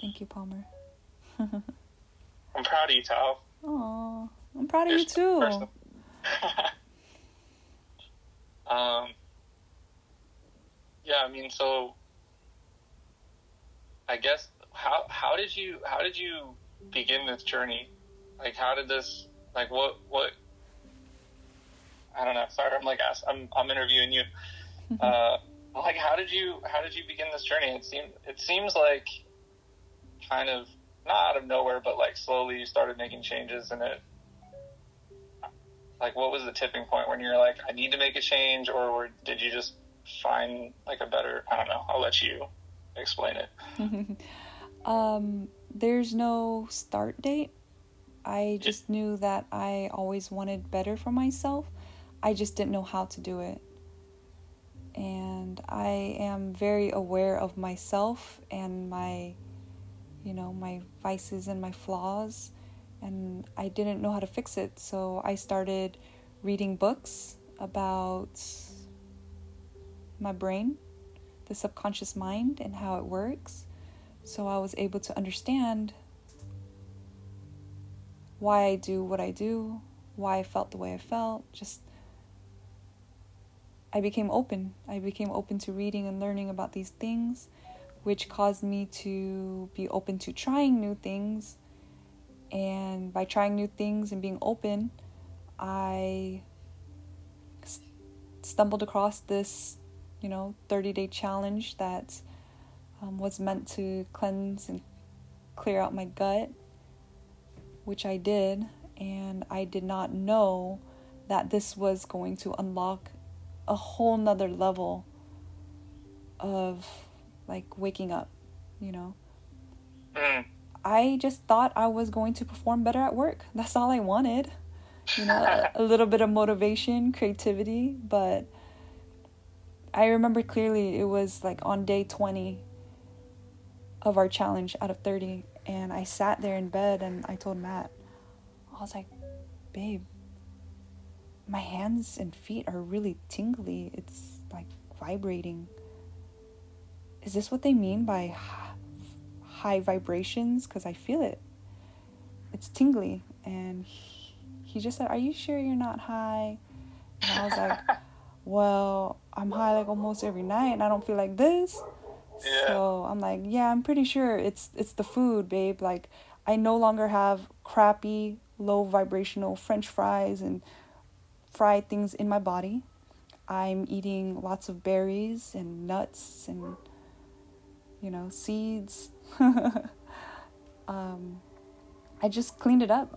Thank you, Palmer. I'm proud of you, Tao. Oh, I'm proud of you too. Yeah, I mean, so I guess how did you begin this journey? Like, how did this, like, what I don't know, sorry, I'm interviewing you. Like, how did you begin this journey? It seems like kind of not out of nowhere, but like slowly you started making changes, and it, like, what was the tipping point when you're like, I need to make a change, or did you just find like a better, I don't know, I'll let you explain it. There's no start date. I just knew that I always wanted better for myself. I just didn't know how to do it. And I am very aware of myself and my, you know, my vices and my flaws, and I didn't know how to fix it. So I started reading books about my brain, the subconscious mind, and how it works. So I was able to understand why I do what I do, why I felt the way I felt. Just, I became open. I became open to reading and learning about these things, which caused me to be open to trying new things. And by trying new things and being open, I stumbled across this, you know, 30-day challenge that was meant to cleanse and clear out my gut, which I did. And I did not know that this was going to unlock a whole nother level of, like, waking up, you know. I just thought I was going to perform better at work. That's all I wanted, you know, a little bit of motivation, creativity. But I remember clearly it was like on day 20 of our challenge out of 30, and I sat there in bed and I told Matt, I was like, babe, my hands and feet are really tingly. It's like vibrating. Is this what they mean by high vibrations? Because I feel it. It's tingly. And he just said, are you sure you're not high? And I was like, well, I'm high like almost every night and I don't feel like this. Yeah. So I'm like, yeah, I'm pretty sure it's the food, babe. Like, I no longer have crappy, low vibrational French fries and fried things in my body. I'm eating lots of berries and nuts and, you know, seeds. I just cleaned it up.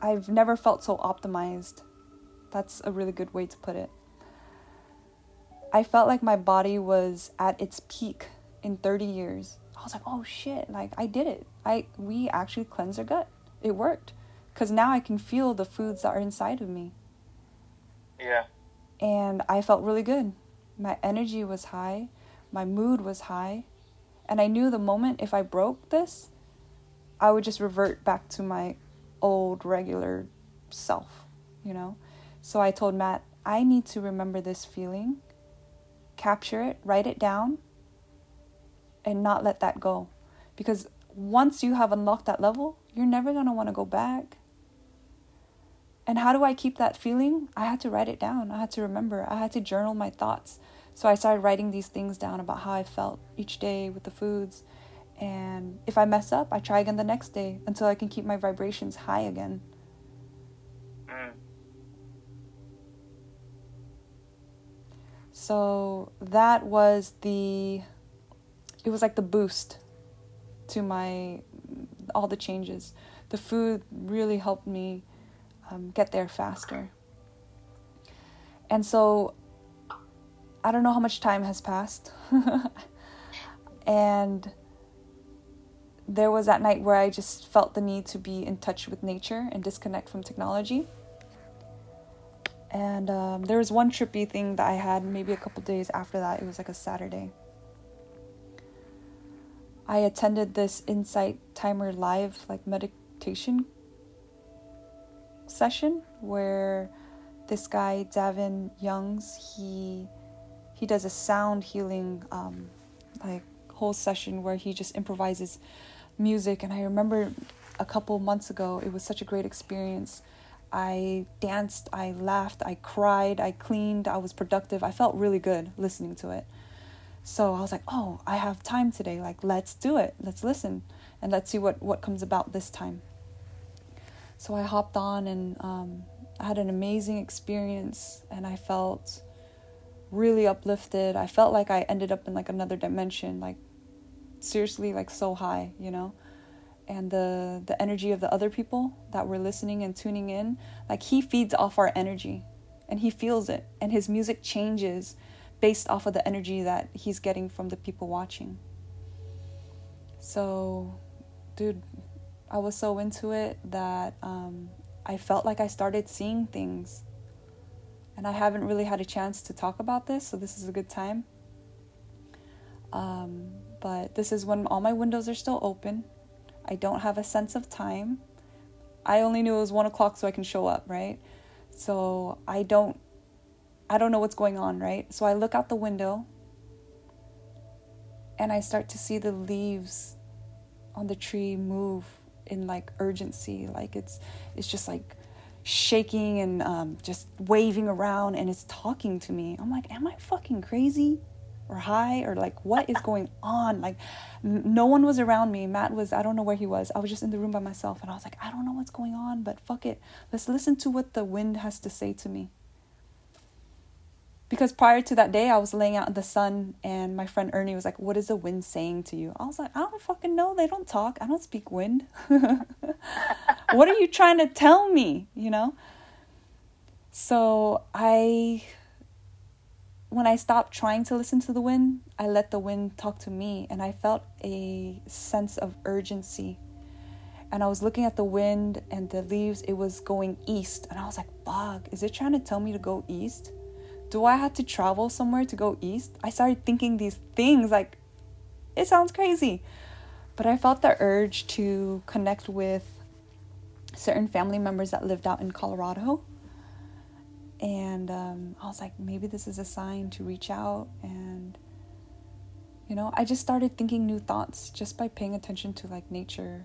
I've never felt so optimized. That's a really good way to put it. I felt like my body was at its peak in 30 years. I was like, oh shit, like I did it. We actually cleansed our gut. It worked. Because now I can feel the foods that are inside of me. Yeah. And I felt really good. My energy was high. My mood was high. And I knew the moment if I broke this, I would just revert back to my old regular self, you know? So I told Matt, I need to remember this feeling, capture it, write it down, and not let that go. Because once you have unlocked that level, you're never going to want to go back. And how do I keep that feeling? I had to write it down. I had to remember. I had to journal my thoughts. So I started writing these things down about how I felt each day with the foods. And if I mess up, I try again the next day until I can keep my vibrations high again. Mm. So that was it was like the boost to all the changes. The food really helped me get there faster. And so I don't know how much time has passed. And there was that night where I just felt the need to be in touch with nature and disconnect from technology. And there was one trippy thing that I had maybe a couple days after that. It was like a Saturday. I attended this Insight Timer live like meditation session where this guy, Davin Youngs, he does a sound healing like whole session where he just improvises music. And I remember a couple months ago, it was such a great experience. I danced, I laughed, I cried, I cleaned, I was productive. I felt really good listening to it. So I was like, oh, I have time today. Like, let's do it. Let's listen. And let's see what comes about this time. So I hopped on and I had an amazing experience. And I felt really uplifted. I felt like I ended up in, like, another dimension. Like, seriously, like, so high, you know? And the energy of the other people that were listening and tuning in. Like, he feeds off our energy. And he feels it. And his music changes based off of the energy that he's getting from the people watching. So, dude, I was so into it that I felt like I started seeing things. And I haven't really had a chance to talk about this, so this is a good time. But this is when all my windows are still open. I don't have a sense of time. I only knew it was 1 o'clock so I can show up, right? So I don't know what's going on, right? So I look out the window and I start to see the leaves on the tree move in like urgency. Like it's just like shaking and just waving around, and it's talking to me. I'm like, am I fucking crazy or high or like what is going on? Like no one was around me. Matt was, I don't know where he was. I was just in the room by myself and I was like, I don't know what's going on, but fuck it. Let's listen to what the wind has to say to me. Because prior to that day, I was laying out in the sun and my friend Ernie was like, what is the wind saying to you? I was like, I don't fucking know. They don't talk. I don't speak wind. What are you trying to tell me? You know? So when I stopped trying to listen to the wind, I let the wind talk to me, and I felt a sense of urgency. And I was looking at the wind and the leaves. It was going east. And I was like, fuck, is it trying to tell me to go east? Do I have to travel somewhere to go east? I started thinking these things, like, it sounds crazy. But I felt the urge to connect with certain family members that lived out in Colorado. And I was like, maybe this is a sign to reach out. And, you know, I just started thinking new thoughts just by paying attention to, like, nature.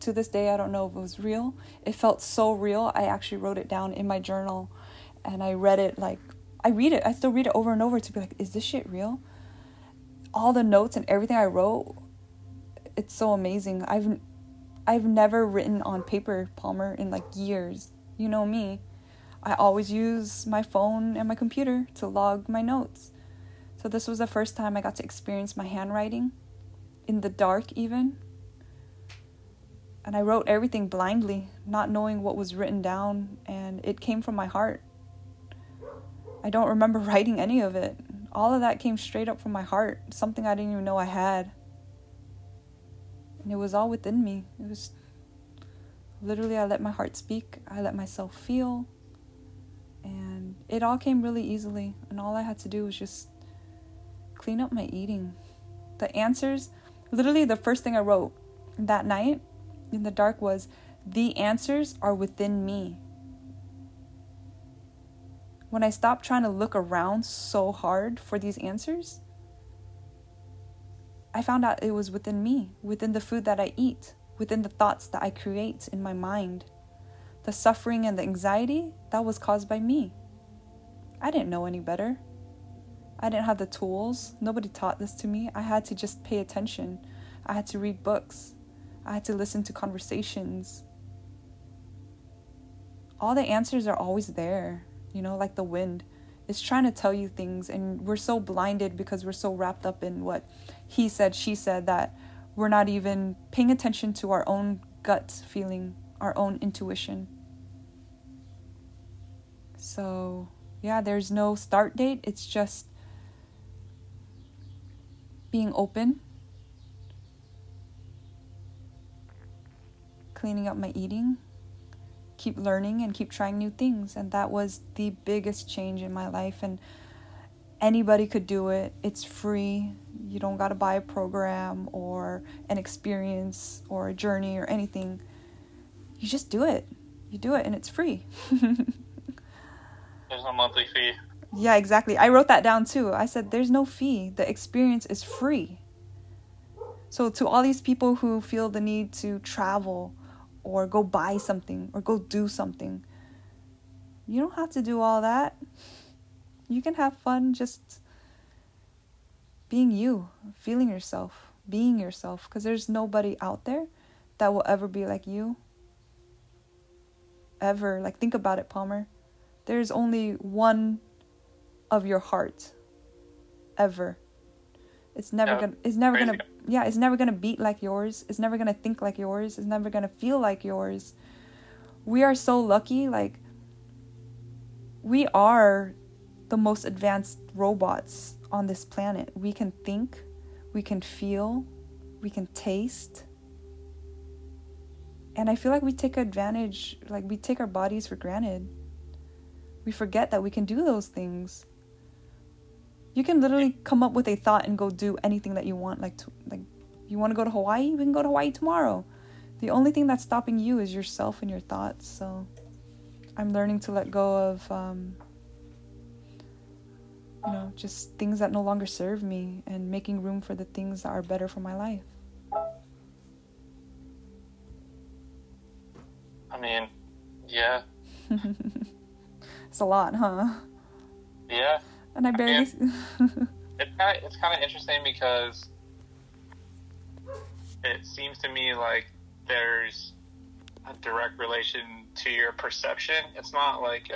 To this day, I don't know if it was real. It felt so real. I actually wrote it down in my journal, and I read it, like, I still read it over and over to be like, is this shit real? All the notes and everything I wrote, it's so amazing. I've never written on paper, Palmer, in, like, years. You know me. I always use my phone and my computer to log my notes. So this was the first time I got to experience my handwriting, in the dark even. And I wrote everything blindly, not knowing what was written down, and it came from my heart. I don't remember writing any of it. All of that came straight up from my heart, something I didn't even know I had. And it was all within me. It was literally, I let my heart speak. I let myself feel. And it all came really easily. And all I had to do was just clean up my eating. The answers, literally the first thing I wrote that night in the dark was, the answers are within me. When I stopped trying to look around so hard for these answers, I found out it was within me, within the food that I eat, within the thoughts that I create in my mind. The suffering and the anxiety, that was caused by me. I didn't know any better. I didn't have the tools. Nobody taught this to me. I had to just pay attention. I had to read books. I had to listen to conversations. All the answers are always there, you know, like the wind. It's trying to tell you things, and we're so blinded because we're so wrapped up in what he said, she said, that we're not even paying attention to our own gut feeling, our own intuition. So, yeah, there's no start date. It's just being open, cleaning up my eating, keep learning and keep trying new things. And that was the biggest change in my life. And anybody could do it. It's free. You don't got to buy a program or an experience or a journey or anything. You just do it. You do it, and it's free. There's no monthly fee. Yeah, exactly. I wrote that down too. I said, there's no fee. The experience is free. So to all these people who feel the need to travel or go buy something or go do something, you don't have to do all that. You can have fun just being you, feeling yourself, being yourself, because there's nobody out there that will ever be like you. Ever. Like, think about it, Palmer. There's only one of your heart ever. It's never gonna beat like yours. It's never gonna think like yours. It's never gonna feel like yours. We are so lucky. Like, we are the most advanced robots on this planet. We can think, we can feel, we can taste. And I feel like we take advantage, like, we take our bodies for granted. We forget that we can do those things. You can literally come up with a thought and go do anything that you want. Like you want to go to Hawaii? We can go to Hawaii tomorrow. The only thing that's stopping you is yourself and your thoughts. So I'm learning to let go of, just things that no longer serve me, and making room for the things that are better for my life. I mean, yeah. It's a lot, huh? Yeah. And it's kind of interesting, because it seems to me like there's a direct relation to your perception. It's not like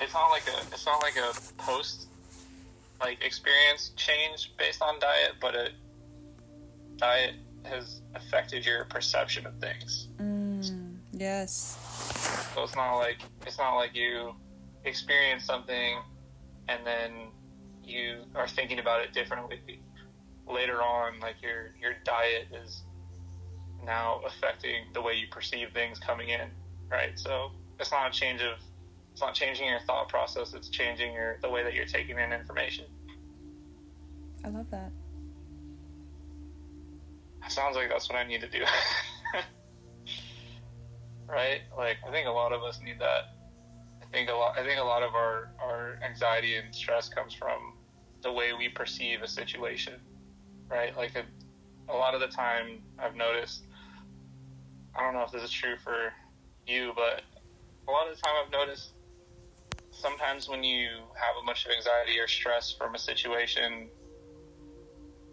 a post, like, experience change based on diet, but diet has affected your perception of things. Yes. So it's not like you experience something and then you are thinking about it differently later on. Like, your diet is now affecting the way you perceive things coming in, right? So it's not changing your thought process. It's changing the way that you're taking in information. I love that. It sounds like that's what I need to do. right? Like, I think a lot of us need that. I think a lot of our anxiety and stress comes from the way we perceive a situation, right? Like, a lot of the time I've noticed, I don't know if this is true for you, but a lot of the time I've noticed sometimes when you have a bunch of anxiety or stress from a situation,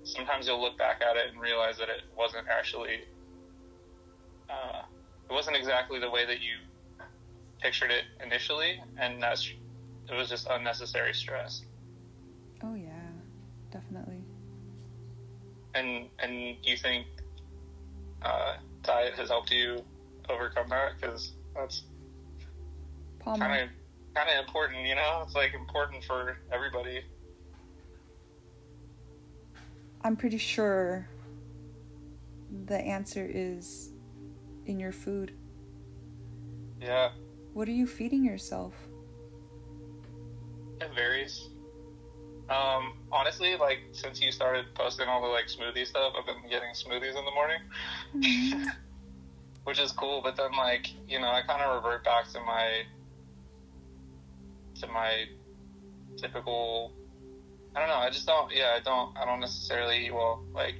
sometimes you'll look back at it and realize that it wasn't actually, it wasn't exactly the way that you pictured it initially, and it was just unnecessary stress. Oh yeah, definitely. And you think diet has helped you overcome that? Because that's kind of important, you know? It's like important for everybody. I'm pretty sure the answer is in your food. Yeah. What are you feeding yourself? It varies. Honestly, like, since you started posting all the, like, smoothie stuff, I've been getting smoothies in the morning. Mm-hmm. Which is cool, but then, like, you know, I kind of revert back to my typical, I don't know, I don't necessarily eat well. Like,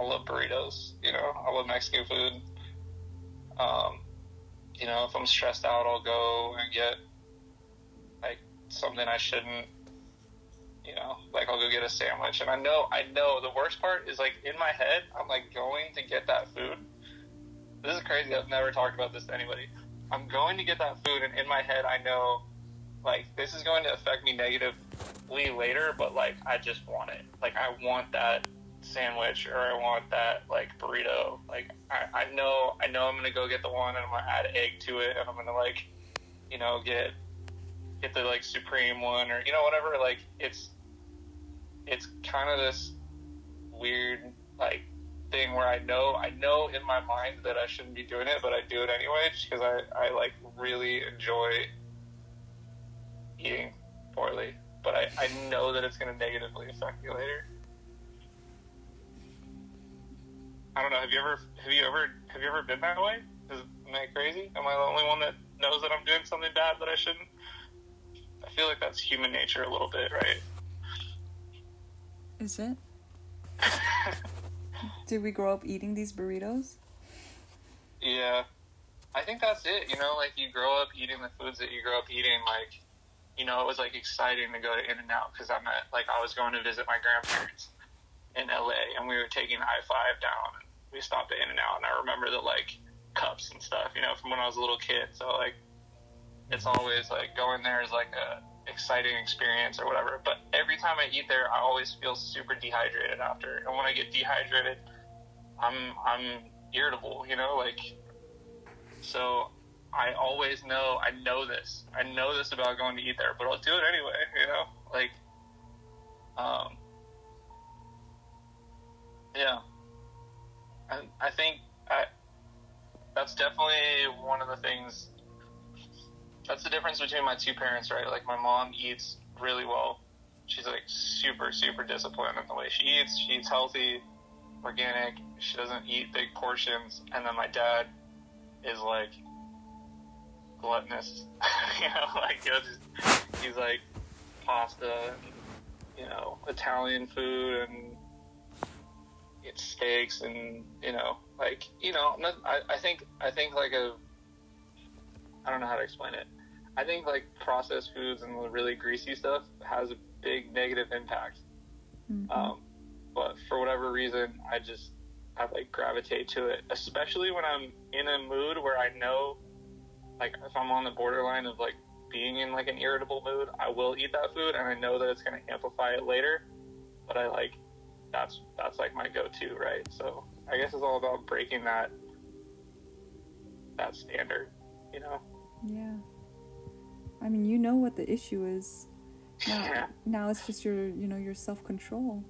I love burritos, you know, I love Mexican food. You know, if I'm stressed out, I'll go and get, like, something I shouldn't. You know, like, I'll go get a sandwich, and I know the worst part is, like, in my head, I'm, like, going to get that food. This is crazy. I've never talked about this to anybody. I'm going to get that food, and in my head, I know, like, this is going to affect me negatively later, but, like, I just want it. Like, I want that sandwich, or I want that, like, burrito. Like, I know I'm going to go get the one, and I'm going to add egg to it, and I'm going to, like, you know, get the, like, supreme one, or, you know, whatever. Like, it's kind of this weird, like, thing where I know in my mind that I shouldn't be doing it, but I do it anyway, just because I like, really enjoy eating poorly. But I know that it's going to negatively affect me later. I don't know, have you ever been that way? Am I crazy? Am I the only one that knows that I'm doing something bad that I shouldn't? I feel like that's human nature a little bit, right? Is it? Did we grow up eating these burritos? Yeah. I think that's it, you know, like, you grow up eating the foods that you grow up eating. Like, you know, it was, like, exciting to go to In-N-Out because I was going to visit my grandparents in LA, and we were taking I-5 down, and we stopped at In-N-Out, and I remember the, like, cups and stuff, you know, from when I was a little kid. So, like, it's always, like, going there is, like, a exciting experience or whatever. But every time I eat there, I always feel super dehydrated after, and when I get dehydrated, I'm irritable, you know, like, so I know this about going to eat there, but I'll do it anyway, you know, like, yeah, I think that's definitely one of the things. That's the difference between my two parents, right? Like, my mom eats really well. She's, like, super, super disciplined in the way she eats. She eats healthy, organic. She doesn't eat big portions. And then my dad is, like, gluttonous. You know, like, he's, like, pasta and, you know, Italian food, and it's steaks, and, you know, like, you know, I think like, I don't know how to explain it. I think, like, processed foods and the really greasy stuff has a big negative impact. Mm-hmm. But for whatever reason, I like, gravitate to it, especially when I'm in a mood where I know, like, if I'm on the borderline of, like, being in, like, an irritable mood, I will eat that food, and I know that it's going to amplify it later, but I, like, that's like, my go-to, right? So I guess it's all about breaking that standard, you know? Yeah. I mean, you know what the issue is. Now it's just your, you know, your self-control.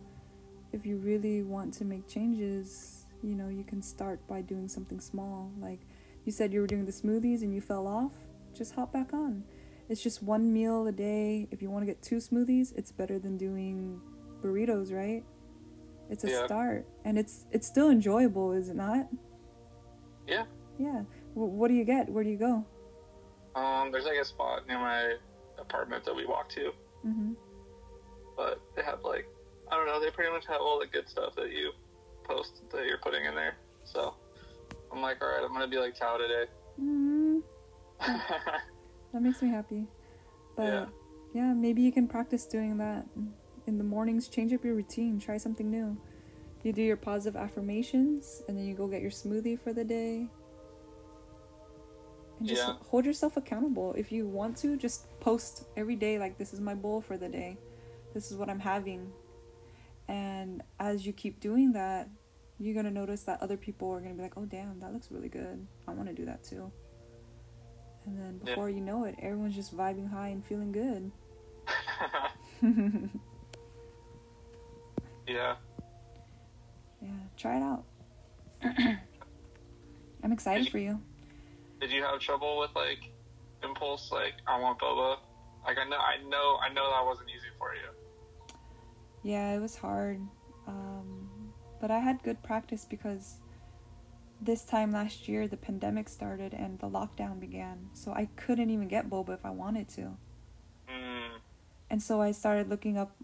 If you really want to make changes, you know, you can start by doing something small. Like, you said you were doing the smoothies and you fell off, just hop back on. It's just one meal a day. If you want to get 2 smoothies, it's better than doing burritos, right? It's a start. And it's still enjoyable, is it not? Yeah. Yeah. What do you get? Where do you go? There's like a spot near my apartment that we walk to. Mm-hmm. But they have like, I don't know, they pretty much have all the good stuff that you post that you're putting in there. So I'm like, all right, I'm going to be like Tao today. Mm-hmm. That makes me happy. But yeah, maybe you can practice doing that. In the mornings, change up your routine. Try something new. You do your positive affirmations, and then you go get your smoothie for the day. And just hold yourself accountable. If you want to, just post every day, like, this is my bowl for the day. This is what I'm having. And as you keep doing that, you're going to notice that other people are going to be like, oh, damn, that looks really good. I want to do that, too. And then before you know it, everyone's just vibing high and feeling good. Yeah, try it out. I'm excited for you. Did you have trouble with, like, impulse? Like, I want boba. Like, I know that wasn't easy for you. Yeah, it was hard. But I had good practice because this time last year, the pandemic started and the lockdown began. So I couldn't even get boba if I wanted to. Mm. And so I started looking up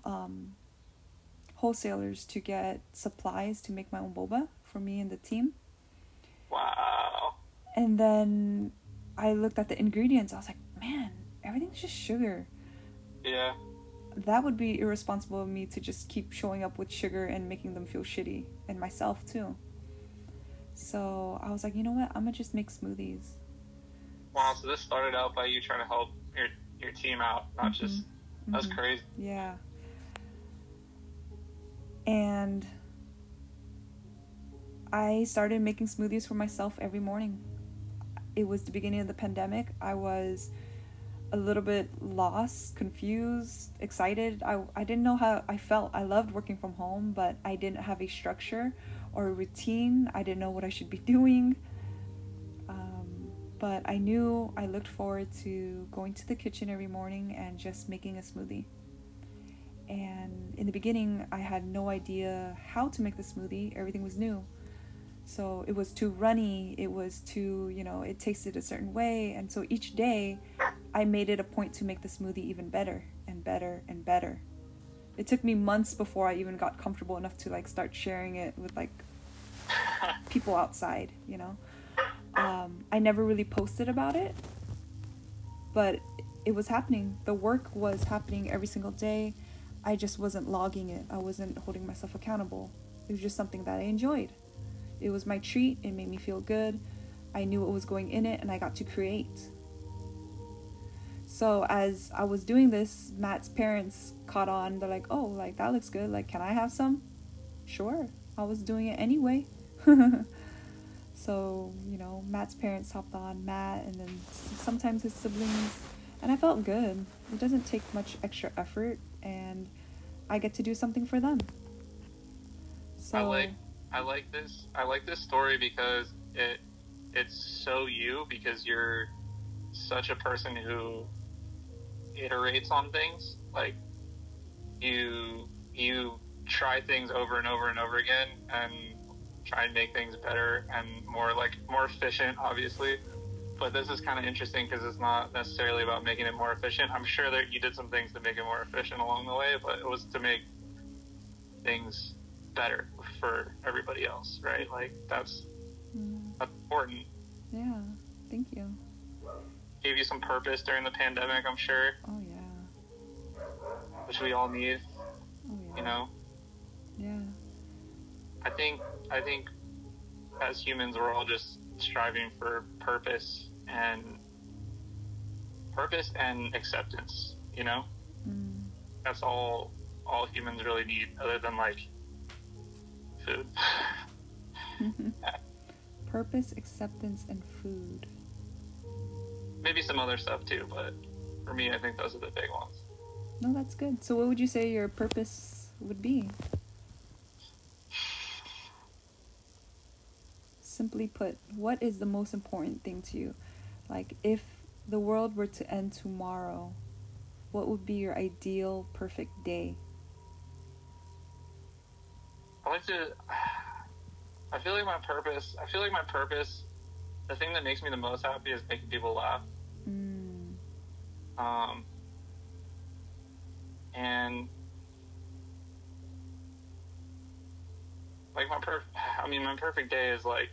wholesalers to get supplies to make my own boba for me and the team. Wow. And then I looked at the ingredients. I was like, man, everything's just sugar. Yeah. That would be irresponsible of me to just keep showing up with sugar and making them feel shitty, and myself too. So I was like, you know what? I'm going to just make smoothies. Wow, so this started out by you trying to help your team out, not just... Mm-hmm. That's crazy. Yeah. And I started making smoothies for myself every morning. It was the beginning of the pandemic. I was a little bit lost, confused, excited. I didn't know how I felt. I loved working from home, but I didn't have a structure or a routine. I didn't know what I should be doing. But I knew I looked forward to going to the kitchen every morning and just making a smoothie. And in the beginning, I had no idea how to make the smoothie. Everything was new. So it was too runny. It was too, it tasted a certain way. And so each day, I made it a point to make the smoothie even better and better and better. It took me months before I even got comfortable enough to start sharing it with people outside, I never really posted about it, but it was happening. The work was happening every single day. I just wasn't logging it. I wasn't holding myself accountable. It was just something that I enjoyed. It was my treat. It made me feel good. I knew what was going in it, and I got to create. So as I was doing this, Matt's parents caught on. They're like, oh, that looks good. Can I have some? Sure. I was doing it anyway. So, Matt's parents hopped on, Matt, and then sometimes his siblings. And I felt good. It doesn't take much extra effort, and I get to do something for them. So I like this story because it's so you, because you're such a person who iterates on things. Like, you try things over and over and over again, and try and make things better and more efficient, obviously. But this is kind of interesting because it's not necessarily about making it more efficient. I'm sure that you did some things to make it more efficient along the way, but it was to make things better for everybody else, right? That's important. Yeah, thank you. Gave you some purpose during the pandemic, I'm sure. Oh, yeah. Which we all need. Oh, yeah. Yeah. I think as humans, we're all just striving for purpose and acceptance, That's all humans really need, other than food. Purpose, acceptance, and food. Maybe some other stuff too, but for me, I think those are the big ones. No, that's good. So what would you say your purpose would be? Simply put, what is the most important thing to you? If the world were to end tomorrow, what would be your ideal perfect day? I feel like my purpose the thing that makes me the most happy is making people laugh. Mm. And like my perfect day is like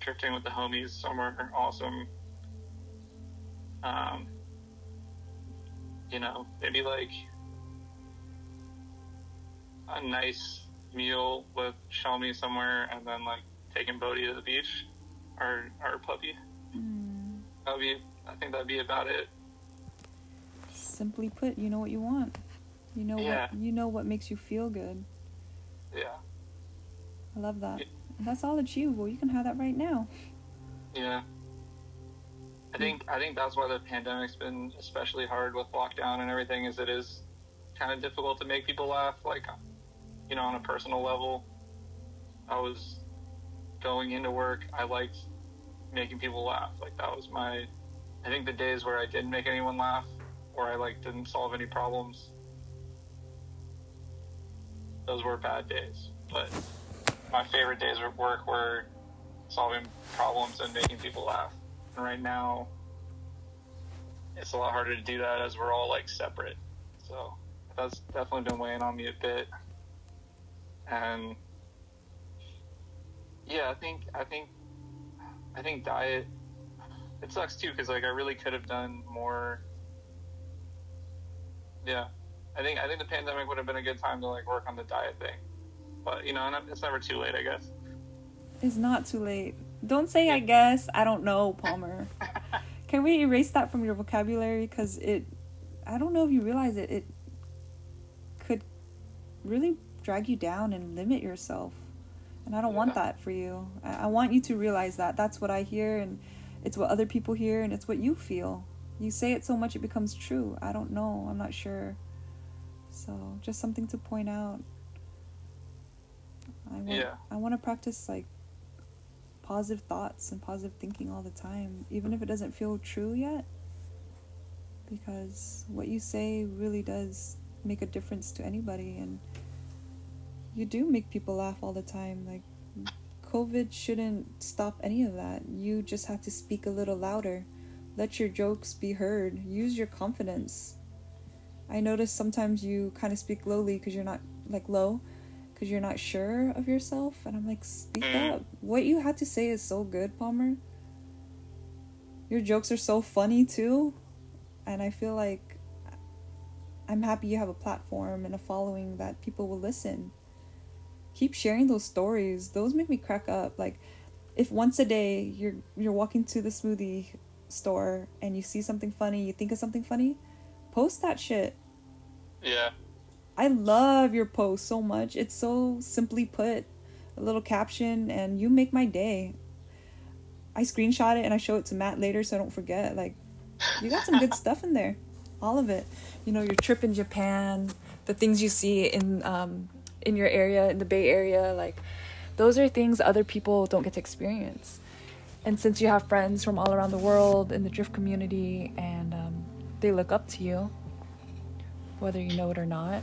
drifting with the homies somewhere awesome. You know, maybe like a nice meal with Shawmi somewhere, and then like taking Bodhi to the beach, our puppy. Mm. I think that'd be about it. Simply put, you know what you want. You know what makes you feel good. Yeah. I love that. Yeah. That's all achievable. You can have that right now. Yeah. I think that's why the pandemic's been especially hard with lockdown and everything, is it is kind of difficult to make people laugh, like, you know, on a personal level. I was going into work, I liked making people laugh. Like, that was I think the days where I didn't make anyone laugh, or I like didn't solve any problems, those were bad days. But my favorite days at work were solving problems and making people laugh. And right now, it's a lot harder to do that as we're all like separate. So that's definitely been weighing on me a bit. And yeah, I think diet, it sucks too, because like I really could have done more. Yeah, I think the pandemic would have been a good time to like work on the diet thing. But, you know, it's never too late, I guess. It's not too late. Don't say, I guess, I don't know, Palmer. Can we erase that from your vocabulary? Because I don't know if you realize it could really drag you down and limit yourself. And I don't want that for you. I want you to realize that. That's what I hear, and it's what other people hear, and it's what you feel. You say it so much it becomes true. I don't know. I'm not sure. So just something to point out. I want to practice like positive thoughts and positive thinking all the time, even if it doesn't feel true yet, because what you say really does make a difference to anybody, and you do make people laugh all the time. Like, COVID shouldn't stop any of that. You just have to speak a little louder. Let your jokes be heard. Use your confidence. I notice sometimes you kind of speak lowly because you're not like low, because you're not sure of yourself, and I'm like, speak up. What you had to say is so good, Palmer. Your jokes are so funny too, and I feel like I'm happy you have a platform and a following that people will listen. Keep sharing those stories. Those make me crack up. Like, if once a day you're walking to the smoothie store and you see something funny, you think of something funny, post that shit. Yeah. I love your post so much. It's so simply put, a little caption, and you make my day. I screenshot it and I show it to Matt later so I don't forget. Like, you got some good stuff in there. All of it. You know, your trip in Japan, the things you see in your area, in the Bay Area, like, those are things other people don't get to experience. And since you have friends from all around the world in the drift community, and they look up to you, whether you know it or not,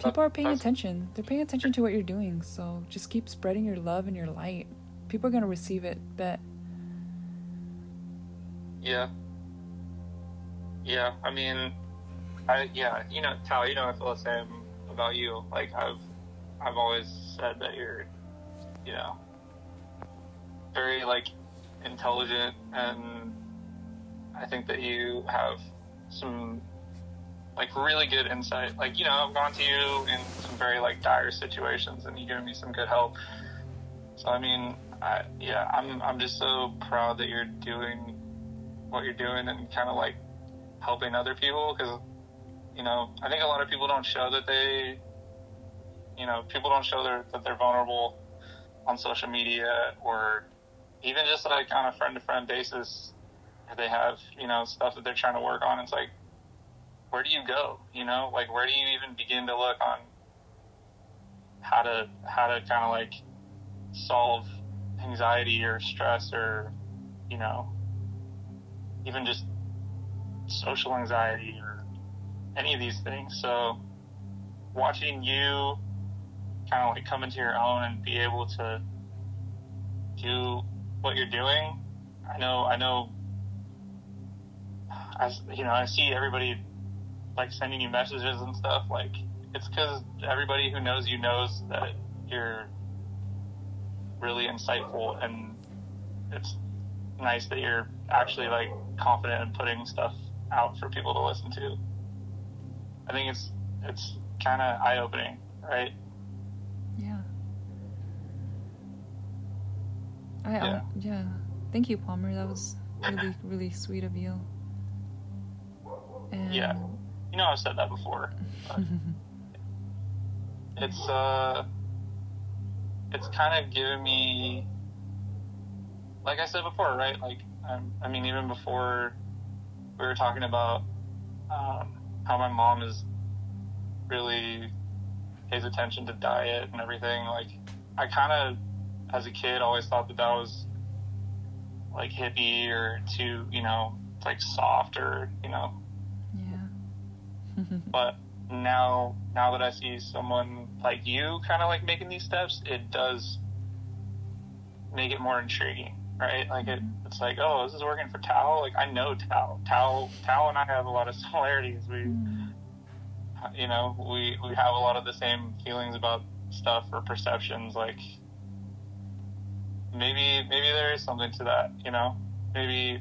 people are paying attention. They're paying attention to what you're doing. So just keep spreading your love and your light. People are going to receive it, bet. Yeah. Yeah, I mean, you know, Tao, you know, I feel the same about you. Like, I've always said that you're, you know, very, like, intelligent, and I think that you have some, like, really good insight. Like, you know, I've gone to you in some very, like, dire situations, and you've given me some good help. So, I mean, I'm just so proud that you're doing what you're doing and kind of, like, helping other people, because, you know, I think a lot of people don't show that they, you know, people don't show that they're vulnerable on social media, or even just, like, on a friend-to-friend basis, if they have, you know, stuff that they're trying to work on. It's like, where do you go? You know, like, where do you even begin to look on how to kind of like solve anxiety or stress, or, you know, even just social anxiety or any of these things. So watching you kind of like come into your own and be able to do what you're doing. I see everybody like sending you messages and stuff. Like, it's because everybody who knows you knows that you're really insightful, and it's nice that you're actually like confident in putting stuff out for people to listen to. I think it's kind of eye-opening, right? Yeah. Yeah. Thank you, Palmer. That was really, really sweet of you. And... yeah. You know, I've said that before. It's kind of given me, like I said before, right? Like, I mean, even before we were talking about how my mom is really pays attention to diet and everything. Like, I kind of, as a kid, always thought that was like hippie or too, you know, like soft or, you know. Yeah. But now that I see someone like you kind of like making these steps, it does make it more intriguing, right? Like, it's like, oh, this is working for Tao. Like, I know Tao. Tao and I have a lot of similarities. We have a lot of the same feelings about stuff or perceptions. Like, maybe there is something to that, you know? Maybe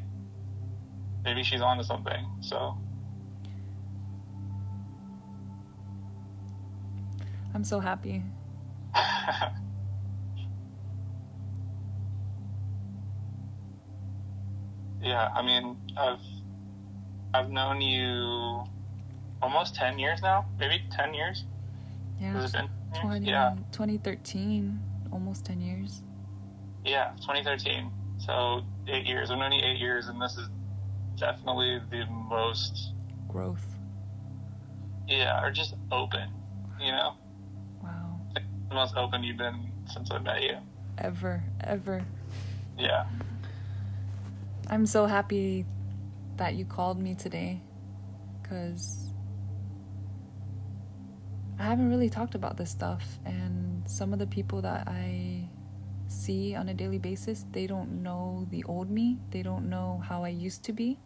she's onto something, so. I'm so happy. Yeah, I mean, I've known you almost 10 years now, maybe 10 years. Yeah. Has it been 10 years? Yeah. 2013, almost 10 years. Yeah, 2013. So 8 years. I've known you 8 years, and this is definitely the most growth. Yeah, or just open, you know? Wow. The most open you've been since I met you. Ever. Yeah. I'm so happy that you called me today, because I haven't really talked about this stuff, and some of the people that I see on a daily basis, they don't know the old me. They don't know how I used to be.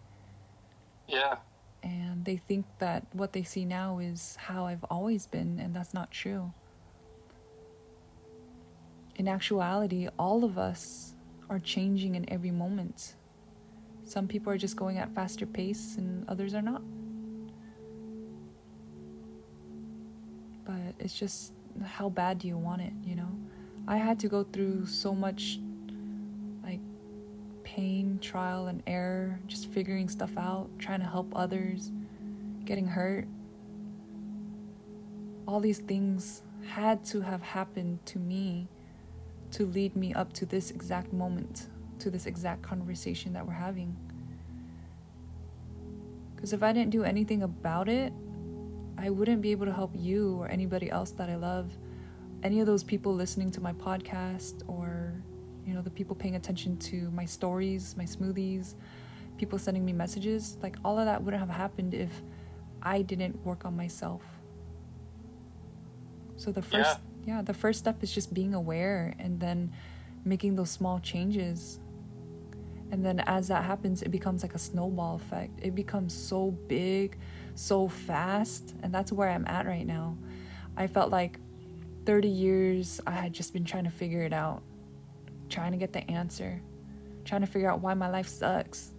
Yeah. And they think that what they see now is how I've always been, and that's not true. In actuality, all of us are changing in every moment. Some people are just going at faster pace and others are not. But it's just, how bad do you want it, you know? I had to go through so much like pain, trial and error, just figuring stuff out, trying to help others, getting hurt. All these things had to have happened to me to lead me up to this exact moment, to this exact conversation that we're having. Because if I didn't do anything about it, I wouldn't be able to help you or anybody else that I love, any of those people listening to my podcast, or, you know, the people paying attention to my stories, my smoothies, people sending me messages. Like, all of that wouldn't have happened if I didn't work on myself. So the first step is just being aware, and then making those small changes. And then as that happens, it becomes like a snowball effect. It becomes so big, so fast. And that's where I'm at right now. I felt like 30 years I had just been trying to figure it out, trying to get the answer, trying to figure out why my life sucks.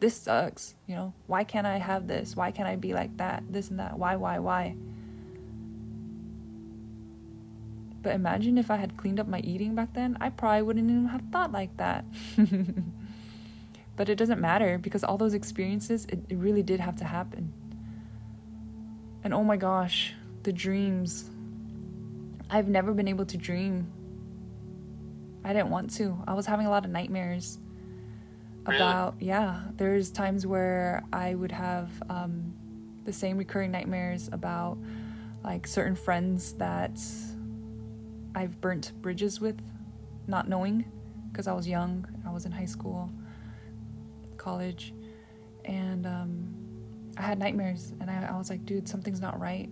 This sucks, you know? Why can't I have this? Why can't I be like that? This and that. Why? But imagine if I had cleaned up my eating back then, I probably wouldn't even have thought like that. But it doesn't matter, because all those experiences, it really did have to happen. And oh my gosh, the dreams. I've never been able to dream. I didn't want to. I was having a lot of nightmares. Really? There's times where I would have the same recurring nightmares about like certain friends that I've burnt bridges with, not knowing, because I was young. I was in high school, college, and I had nightmares, and I was like, dude, something's not right.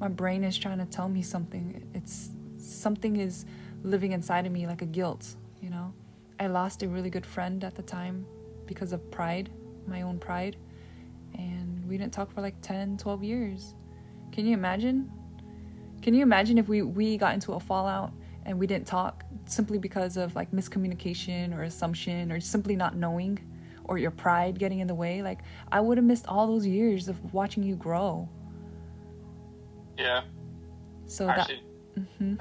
My brain is trying to tell me something. Something is living inside of me, like a guilt, you know? I lost a really good friend at the time because of pride, my own pride, and we didn't talk for like 10, 12 years. Can you imagine? Can you imagine if we got into a fallout and we didn't talk simply because of like miscommunication or assumption or simply not knowing or your pride getting in the way? Like, I would have missed all those years of watching you grow. Yeah. So actually, that... Mm-hmm.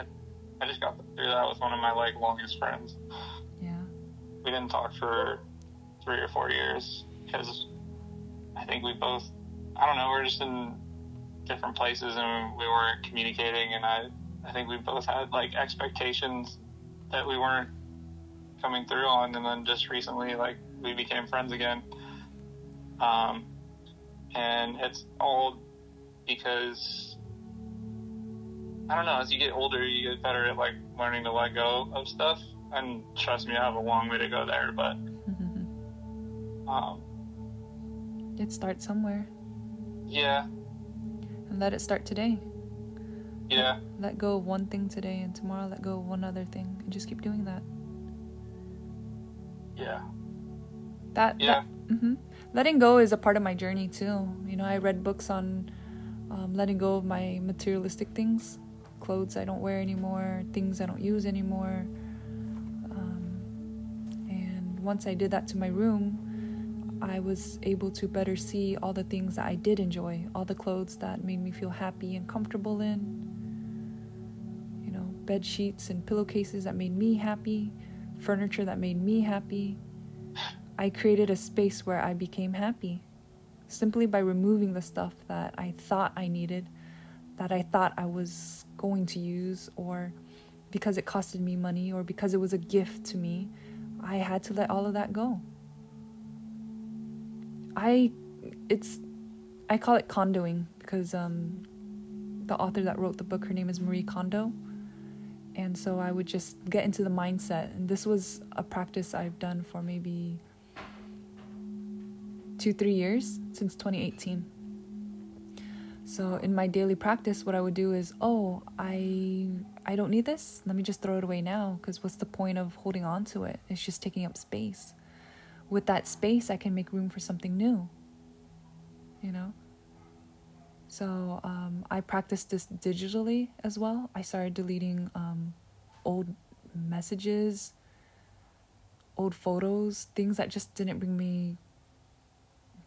I just got through that with one of my like longest friends. Yeah. We didn't talk for 3 or 4 years because I think we both, I don't know, we're just in different places and we weren't communicating, and I think we both had like expectations that we weren't coming through on, and then just recently like we became friends again, and it's all because, I don't know, as you get older you get better at like learning to let go of stuff, and trust me, I have a long way to go there, but it starts somewhere. Yeah. And let it start today. Yeah. Let go of one thing today, and tomorrow let go of one other thing, and just keep doing that. Yeah. Mm-hmm. Letting go is a part of my journey too. You know, I read books on letting go of my materialistic things, clothes I don't wear anymore, things I don't use anymore. And once I did that to my room, I was able to better see all the things that I did enjoy, all the clothes that made me feel happy and comfortable in, you know, bed sheets and pillowcases that made me happy, furniture that made me happy. I created a space where I became happy simply by removing the stuff that I thought I needed, that I thought I was going to use, or because it costed me money, or because it was a gift to me. I had to let all of that go. I call it condoing because the author that wrote the book, her name is Marie Kondo, and so I would just get into the mindset, and this was a practice I've done for maybe 2-3 years since 2018. So in my daily practice, what I would do is, I don't need this, let me just throw it away now, because what's the point of holding on to it? It's just taking up space. With that space, I can make room for something new, you know? So I practiced this digitally as well. I started deleting old messages, old photos, things that just didn't bring me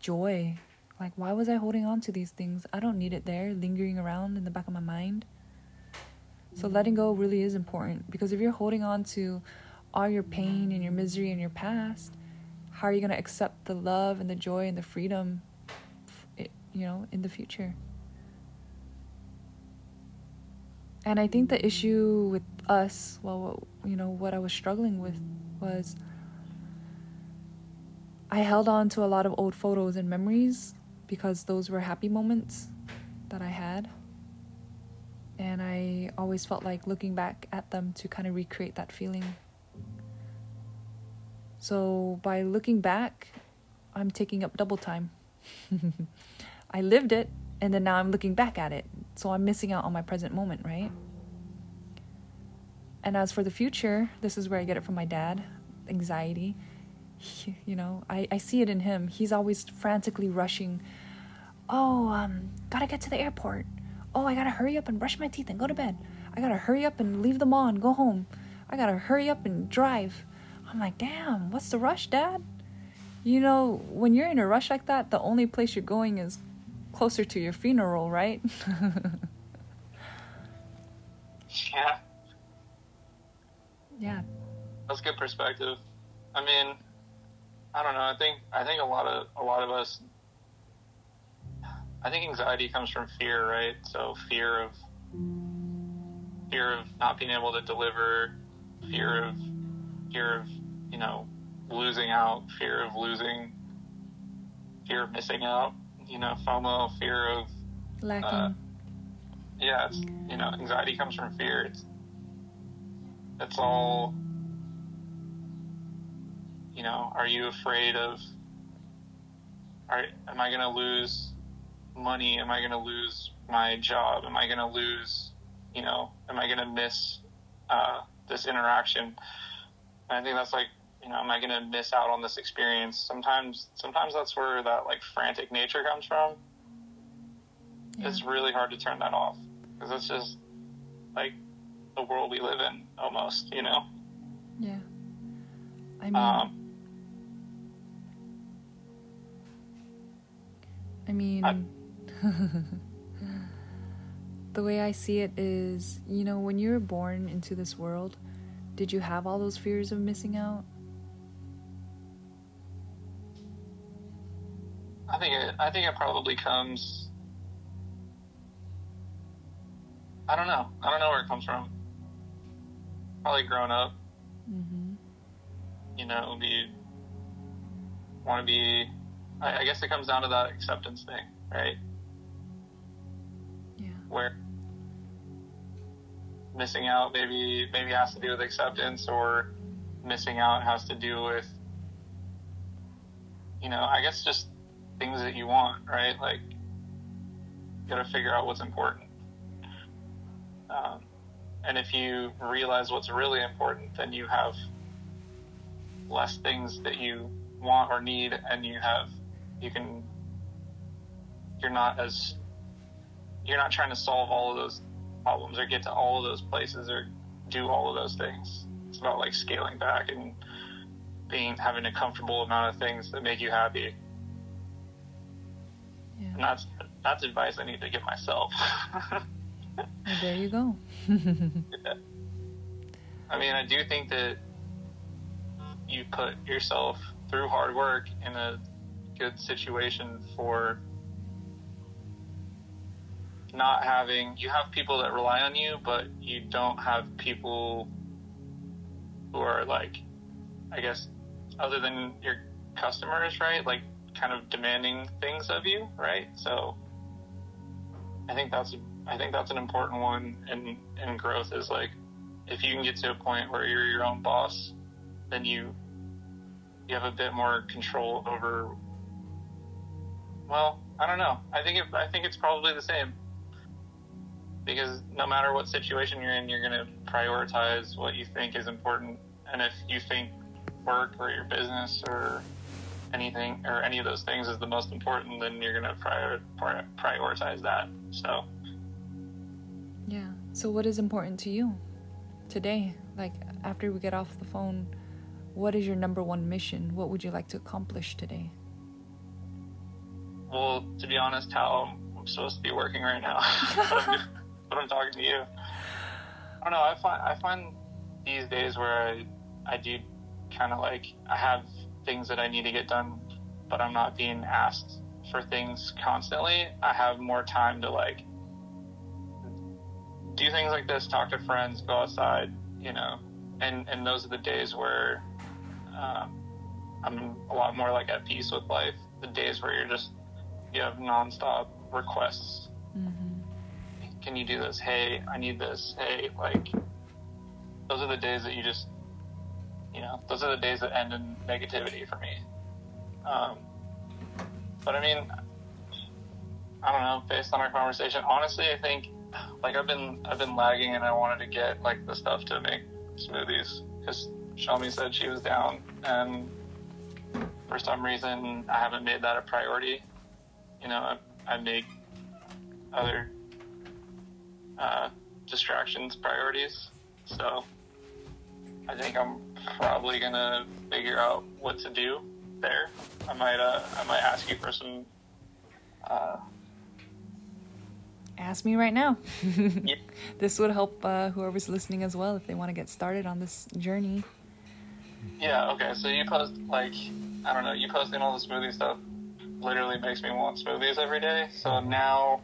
joy. Like, why was I holding on to these things? I don't need it there, lingering around in the back of my mind. So letting go really is important, because if you're holding on to all your pain and your misery and your past, how are you going to accept the love and the joy and the freedom, you know, in the future? And I think the issue with us, well, you know, what I was struggling with was I held on to a lot of old photos and memories because those were happy moments that I had. And I always felt like looking back at them to kind of recreate that feeling. So by looking back, I'm taking up double time. I lived it, and then now I'm looking back at it. So I'm missing out on my present moment, right? And as for the future, this is where I get it from my dad, anxiety. He, you know, I see it in him. He's always frantically rushing. Gotta get to the airport. I gotta hurry up and brush my teeth and go to bed. I gotta hurry up and leave the mall and go home. I gotta hurry up and drive. I'm like, damn, what's the rush, Dad? You know, when you're in a rush like that, the only place you're going is closer to your funeral, right? Yeah. Yeah. That's good perspective. I mean, I don't know. I think a lot of us, I think anxiety comes from fear, right? So fear of not being able to deliver, fear of you know, losing out, fear of missing out, you know, FOMO, fear of lacking. Yeah, it's, you know, anxiety comes from fear. It's all, you know, are you afraid of, am I going to lose money? Am I going to lose my job? Am I going to lose, you know, am I going to miss this interaction? And I think that's like you know, am I going to miss out on this experience? Sometimes that's where that like frantic nature comes from. Yeah. It's really hard to turn that off because it's just like the world we live in almost, you know? Yeah. I mean, the way I see it is, you know, when you're born into this world, did you have all those fears of missing out? I think it probably comes, I don't know where it comes from. Probably growing up. Mm-hmm. You know, I guess it comes down to that acceptance thing, right? Yeah. Where missing out maybe has to do with acceptance, or missing out has to do with, you know, I guess just things that you want, right? Like, you gotta figure out what's important. And if you realize what's really important, then you have less things that you want or need, and you're not trying to solve all of those problems or get to all of those places or do all of those things. It's about like scaling back and having a comfortable amount of things that make you happy. Yeah. And that's advice I need to give myself. There you go. Yeah. I mean, I do think that you put yourself through hard work in a good situation for not having, you have people that rely on you, but you don't have people who are like, I guess, other than your customers, right? Like kind of demanding things of you, right? So I think that's an important one in growth, is like, if you can get to a point where you're your own boss, then you have a bit more control over, well, I don't know. I think it's probably the same, because no matter what situation you're in, you're going to prioritize what you think is important. And if you think work or your business or anything or any of those things is the most important, then you're going to prioritize that. So. Yeah. So what is important to you today? Like, after we get off the phone, what is your number one mission? What would you like to accomplish today? Well, to be honest, Tao, I'm supposed to be working right now, but I'm talking to you. I don't know. I find these days where I do kind of like, I have things that I need to get done, but I'm not being asked for things constantly. I have more time to like do things like this, talk to friends, go outside, you know, and those are the days where I'm a lot more like at peace with life. The days where you have nonstop requests. Mm-hmm. Can you do this? Hey, I need this. Hey, like, those are the days that those are the days that end in negativity for me. But I mean, I don't know, based on our conversation, honestly, I think like I've been lagging, and I wanted to get like the stuff to make smoothies because Shawmi said she was down, and for some reason I haven't made that a priority. You know, I make other distractions priorities, so I think I'm probably gonna figure out what to do there. I might ask you for some ask me right now. Yeah. This would help whoever's listening as well if they want to get started on this journey. Yeah, okay. So you post, like, I don't know, you posting all the smoothie stuff literally makes me want smoothies every day. So now,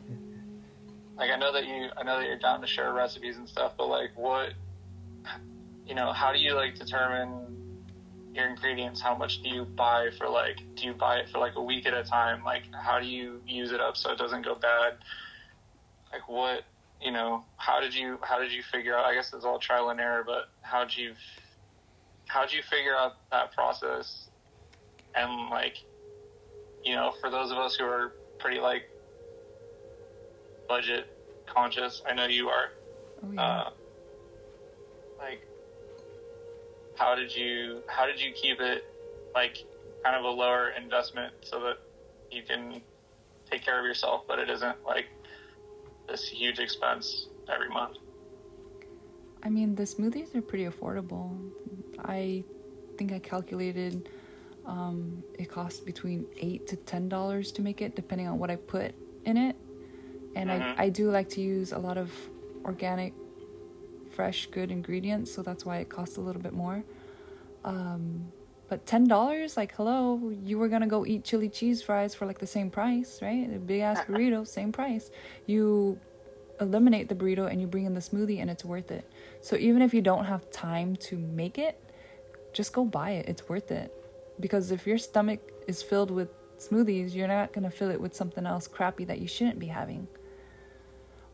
like, I know that you're down to share recipes and stuff, but like, what, you know, how do you like determine your ingredients? How much do you buy for like, do you buy it for like a week at a time? Like, how do you use it up so it doesn't go bad? Like, what, you know, how did you figure out, I guess it's all trial and error, but how'd you figure out that process? And like, you know, for those of us who are pretty like budget conscious, I know you are. Oh, yeah. Like, how did you keep it like kind of a lower investment so that you can take care of yourself, but it isn't like this huge expense every month? I mean, the smoothies are pretty affordable. I think I calculated it costs between $8 to $10 to make it, depending on what I put in it. And mm-hmm. I do like to use a lot of organic, fresh, good ingredients, so that's why it costs a little bit more. But $10, like, hello, you were gonna go eat chili cheese fries for like the same price, right? A big ass burrito, same price. You eliminate the burrito and you bring in the smoothie, and it's worth it. So even if you don't have time to make it, just go buy it. It's worth it. Because if your stomach is filled with smoothies, you're not gonna fill it with something else crappy that you shouldn't be having.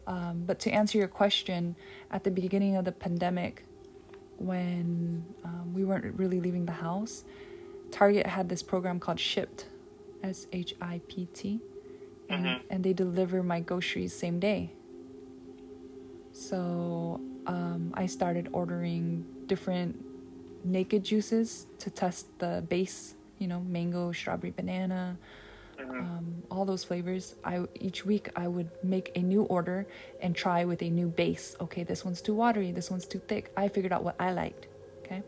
But to answer your question, at the beginning of the pandemic, when we weren't really leaving the house, Target had this program called Shipt, S-H-I-P-T, mm-hmm. and they deliver my groceries same day. So I started ordering different Naked Juices to test the base, you know, mango, strawberry, banana, mm-hmm. All those flavors. Each week I would make a new order and try with a new base. Okay, this one's too watery, this one's too thick. I figured out what I liked, okay?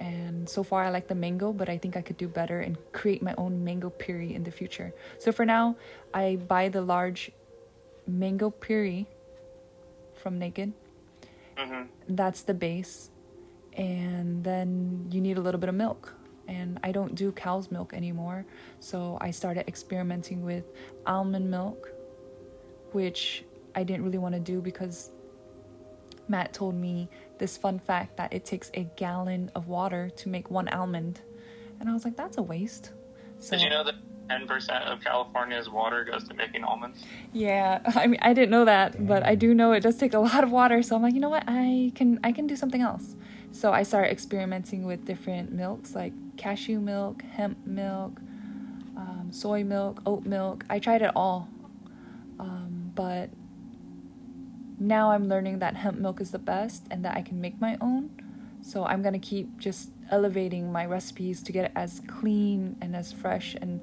And so far I like the mango, but I think I could do better and create my own mango puree in the future. So for now, I buy the large mango puree from Naked. Mm-hmm. That's the base. And then you need a little bit of milk. And I don't do cow's milk anymore, so I started experimenting with almond milk, which I didn't really want to do because Matt told me this fun fact that it takes a gallon of water to make one almond. And I was like, that's a waste. So, did you know that 10% of California's water goes to making almonds? Yeah, I mean, I didn't know that, but I do know it does take a lot of water. So I'm like, you know what, I can do something else. So I started experimenting with different milks, like cashew milk, hemp milk, soy milk, oat milk. I tried it all, but now I'm learning that hemp milk is the best and that I can make my own. So I'm gonna keep just elevating my recipes to get it as clean and as fresh and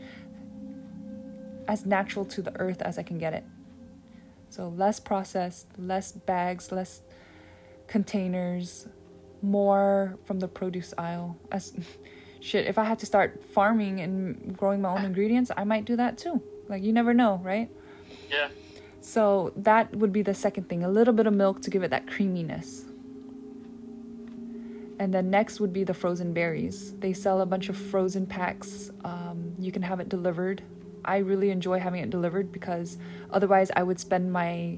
as natural to the earth as I can get it. So less processed, less bags, less containers, more from the produce aisle. As shit, if I had to start farming and growing my own ingredients, I might do that too. Like, you never know, right? Yeah. So that would be the second thing, a little bit of milk to give it that creaminess. And then next would be the frozen berries. They sell a bunch of frozen packs. You can have it delivered. I really enjoy having it delivered because otherwise I would spend my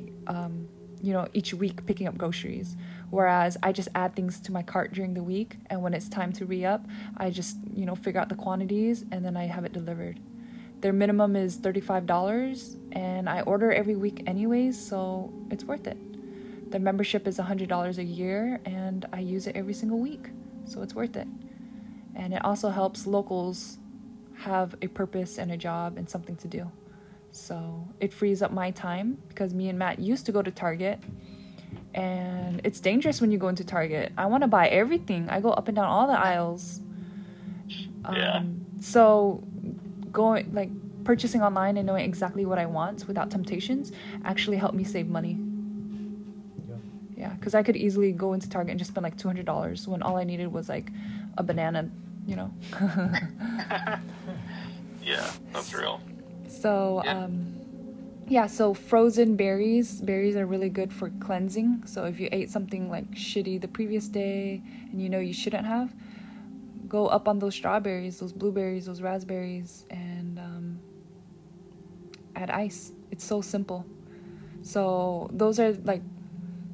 each week picking up groceries. Whereas I just add things to my cart during the week, and when it's time to re-up, I just, figure out the quantities, and then I have it delivered. Their minimum is $35, and I order every week anyways, so it's worth it. The membership is $100 a year, and I use it every single week, so it's worth it. And it also helps locals have a purpose and a job and something to do. So it frees up my time, because me and Matt used to go to Target, and it's dangerous when you go into Target. I want to buy everything. I go up and down all the aisles. Yeah. So going, like, purchasing online and knowing exactly what I want without temptations actually helped me save money. Yeah, because I could easily go into Target and just spend like $200 when all I needed was like a banana, Yeah, that's real. So, yeah. So frozen berries. Berries are really good for cleansing. So if you ate something like shitty the previous day and you shouldn't have, go up on those strawberries, those blueberries, those raspberries, and add ice. It's so simple. So those are like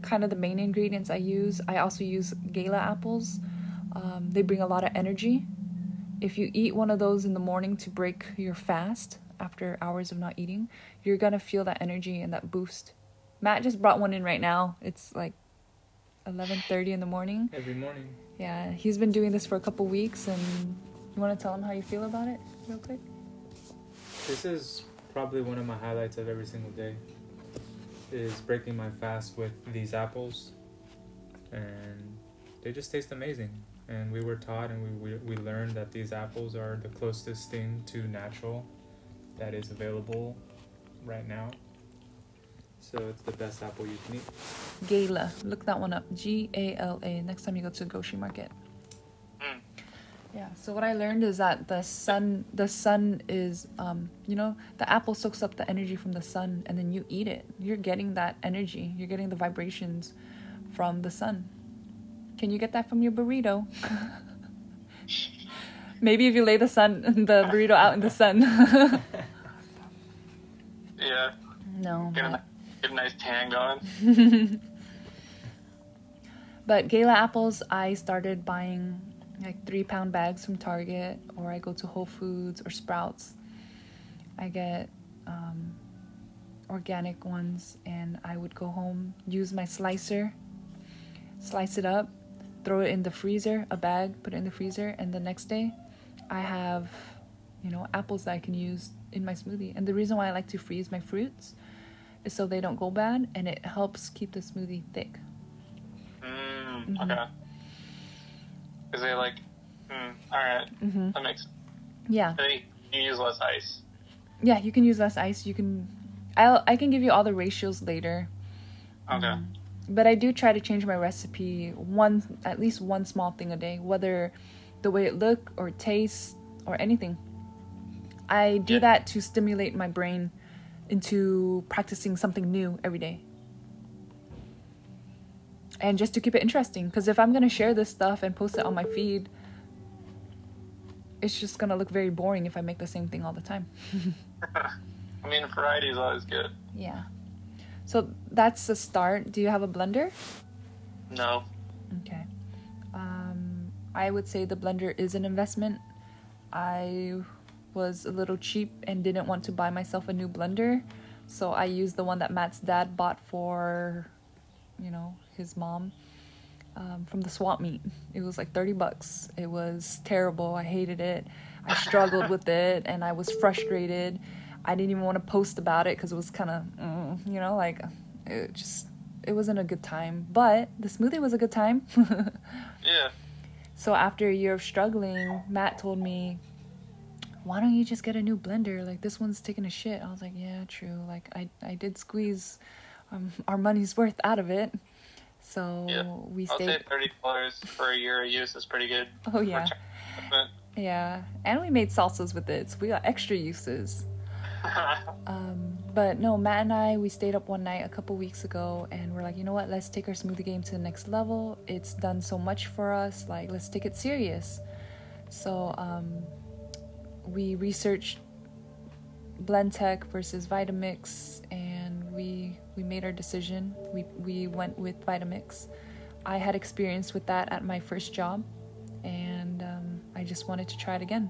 kind of the main ingredients I use. I also use Gala apples. They bring a lot of energy. If you eat one of those in the morning to break your fast, after hours of not eating, you're gonna feel that energy and that boost. Matt just brought one in right now. It's like 11:30 in the morning. Every morning. Yeah, he's been doing this for a couple weeks, and you want to tell him how you feel about it real quick? This is probably one of my highlights of every single day, is breaking my fast with these apples, and they just taste amazing. and we were taught and we learned that these apples are the closest thing to natural that is available right now. So it's the best apple you can eat. Gala, look that one up. G-A-L-A. Next time you go to Goshi Market. Mm. Yeah. So what I learned is that the sun is, you know, the apple soaks up the energy from the sun, and then you eat it. You're getting that energy. You're getting the vibrations from the sun. Can you get that from your burrito? Maybe if you lay the burrito out in the sun. Yeah. No. Get a nice tan going. But Gala apples, I started buying like 3-pound bags from Target, or I go to Whole Foods or Sprouts. I get organic ones, and I would go home, use my slicer, slice it up, throw it in the freezer, a bag, put it in the freezer, and the next day I have, you know, apples that I can use in my smoothie. And the reason why I like to freeze my fruits is so they don't go bad, and it helps keep the smoothie thick. Mm, okay. Mm-hmm. Is they like, alright, mm-hmm. That makes sense. Yeah. They, you use less ice. Yeah, you can use less ice. You can, I can give you all the ratios later. Okay. But I do try to change my recipe at least one small thing a day, whether the way it look or taste or anything. I do that to stimulate my brain into practicing something new every day. And just to keep it interesting, because if I'm going to share this stuff and post it on my feed, it's just going to look very boring if I make the same thing all the time. I mean, variety is always good. Yeah. So that's the start. Do you have a blender? No. Okay. I would say the blender is an investment. I was a little cheap and didn't want to buy myself a new blender, so I used the one that Matt's dad bought for, you know, his mom from the swap meet. It was like $30. It was terrible. I hated it. I struggled with it, and I was frustrated. I didn't even want to post about it because it was kind of, you know, like, it wasn't a good time. But the smoothie was a good time. Yeah. So after a year of struggling, Matt told me, why don't you just get a new blender? Like, this one's taking a shit. I was like, yeah, true. Like, I did squeeze our money's worth out of it. So yeah. We stayed. I'll say $30 for a year of use is pretty good. Oh, yeah. Yeah. And we made salsas with it, so we got extra uses. But no, Matt and I, we stayed up one night a couple weeks ago, and we're like, you know what, let's take our smoothie game to the next level. It's done so much for us, like, let's take it serious. So we researched Blendtec versus Vitamix, and we made our decision. We went with Vitamix. I had experience with that at my first job, and I just wanted to try it again.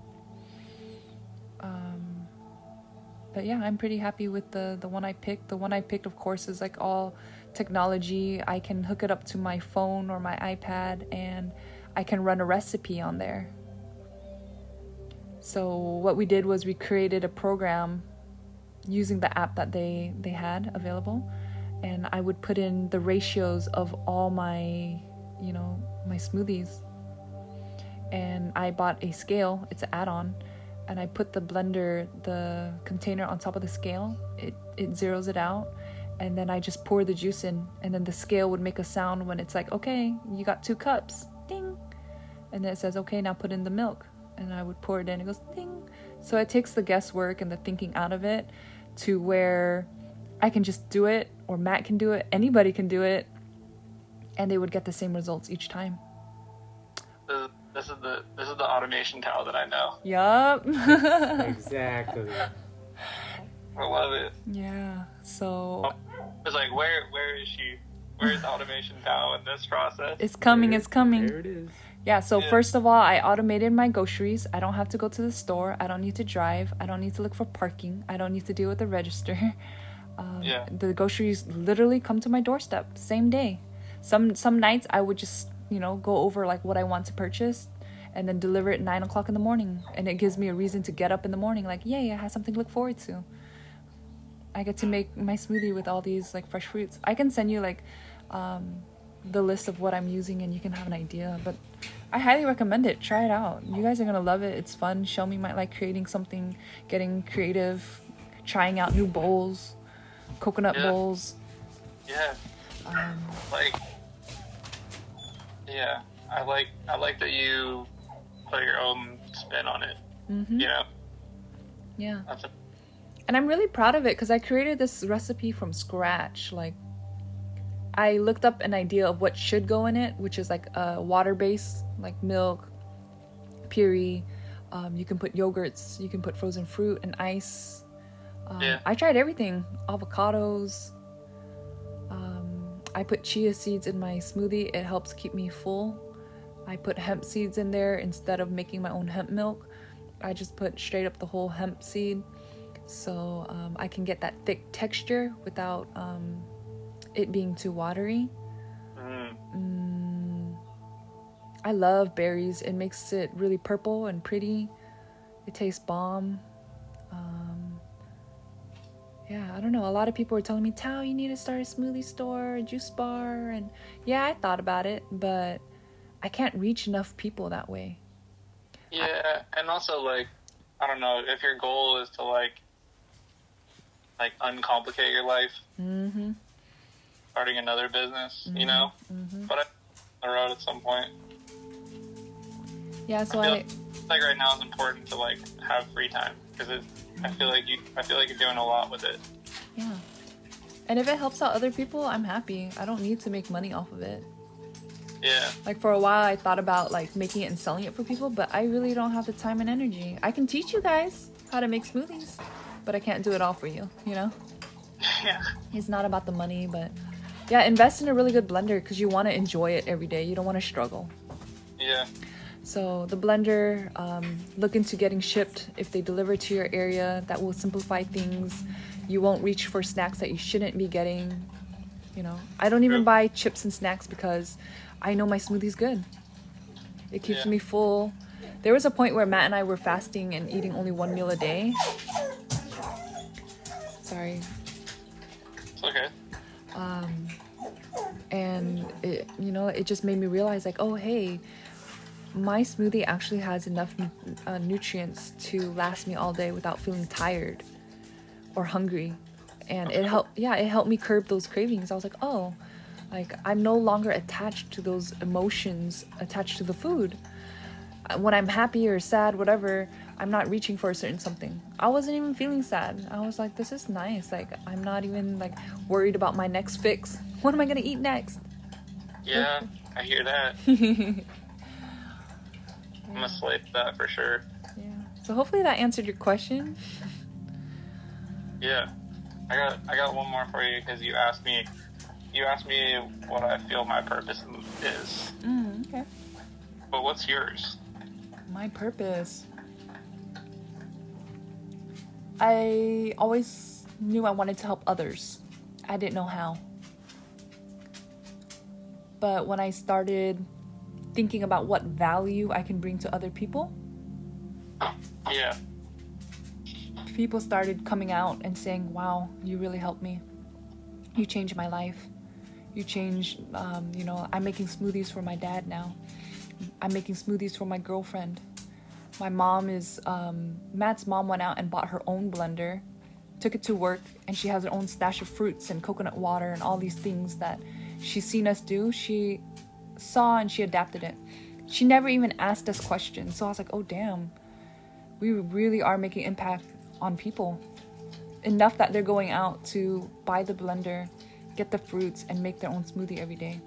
But yeah, I'm pretty happy with the one I picked. The one I picked, of course, is like all technology. I can hook it up to my phone or my iPad, and I can run a recipe on there. So what we did was we created a program using the app that they had available, and I would put in the ratios of all my, you know, my smoothies. And I bought a scale. It's an add-on. And I put the blender, the container on top of the scale. It zeros it out, and then I just pour the juice in, and then the scale would make a sound when it's like, okay, you got 2 cups, ding, and then it says, okay, now put in the milk, and I would pour it in. It goes ding, so it takes the guesswork and the thinking out of it, to where I can just do it, or Matt can do it, anybody can do it, and they would get the same results each time. This is the automation Tao that I know. Yup. Exactly. I love it. Yeah. So. It's like, where is she? Where is automation Tao in this process? It's coming. There, it's coming. There it is. Yeah. So first of all, I automated my groceries. I don't have to go to the store. I don't need to drive. I don't need to look for parking. I don't need to deal with the register. The groceries literally come to my doorstep same day. Some nights I would just, you know, go over like what I want to purchase, and then deliver it at 9:00 in the morning, and it gives me a reason to get up in the morning. Like, yay, I have something to look forward to. I get to make my smoothie with all these like fresh fruits. I can send you like the list of what I'm using, and you can have an idea. But I highly recommend it. Try it out. You guys are gonna love it. It's fun. Shawmi might like creating something, getting creative, trying out new bowls, coconut bowls. Yeah. I like that you put your own spin on it. Mm-hmm. You know. Yeah. And I'm really proud of it because I created this recipe from scratch. Like, I looked up an idea of what should go in it, which is like a water base, like milk, puree. You can put yogurts, you can put frozen fruit and ice. I tried everything, avocados. I put chia seeds in my smoothie. It helps keep me full. I put hemp seeds in there instead of making my own hemp milk. I just put straight up the whole hemp seed. So I can get that thick texture without it being too watery. I love berries. It makes it really purple and pretty. It tastes bomb. I don't know. A lot of people were telling me, Tao, you need to start a smoothie store, a juice bar. And yeah, I thought about it, but I can't reach enough people that way. Yeah, and also, like, I don't know, if your goal is to, like uncomplicate your life, starting another business, you know? But I'm on the road at some point. Yeah, so I feel like right now it's important to, like, have free time, because I feel like you're doing a lot with it. Yeah. And if it helps out other people, I'm happy. I don't need to make money off of it. Yeah. Like, for a while, I thought about, like, making it and selling it for people, but I really don't have the time and energy. I can teach you guys how to make smoothies, but I can't do it all for you, you know? Yeah. It's not about the money, but... yeah, invest in a really good blender because you want to enjoy it every day. You don't want to struggle. Yeah. So, the blender, look into getting Shipt. If they deliver to your area, that will simplify things. You won't reach for snacks that you shouldn't be getting, you know? I don't even buy chips and snacks because... I know my smoothie's good. It keeps me full. There was a point where Matt and I were fasting and eating only one meal a day. Sorry. It's okay. And it, you know, it just made me realize, like, oh, hey, my smoothie actually has enough nutrients to last me all day without feeling tired or hungry. And it helped me curb those cravings. I was like, oh. Like, I'm no longer attached to those emotions attached to the food. When I'm happy or sad, whatever, I'm not reaching for a certain something. I wasn't even feeling sad. I was like, this is nice. Like, I'm not even, like, worried about my next fix. What am I going to eat next? Yeah, I hear that. I'm going to slate that for sure. Yeah. So hopefully that answered your question. Yeah. I got one more for you because you asked me... you asked me what I feel my purpose is. Okay. But what's yours? My purpose? I always knew I wanted to help others. I didn't know how. But when I started thinking about what value I can bring to other people... yeah. People started coming out and saying, wow, you really helped me. You changed my life. You change, you know, I'm making smoothies for my dad now. I'm making smoothies for my girlfriend. My mom is, Matt's mom went out and bought her own blender, took it to work, and she has her own stash of fruits and coconut water and all these things that she's seen us do. She saw and she adapted it. She never even asked us questions. So I was like, oh, damn, we really are making impact on people. Enough that they're going out to buy the blender, get the fruits, and make their own smoothie every day.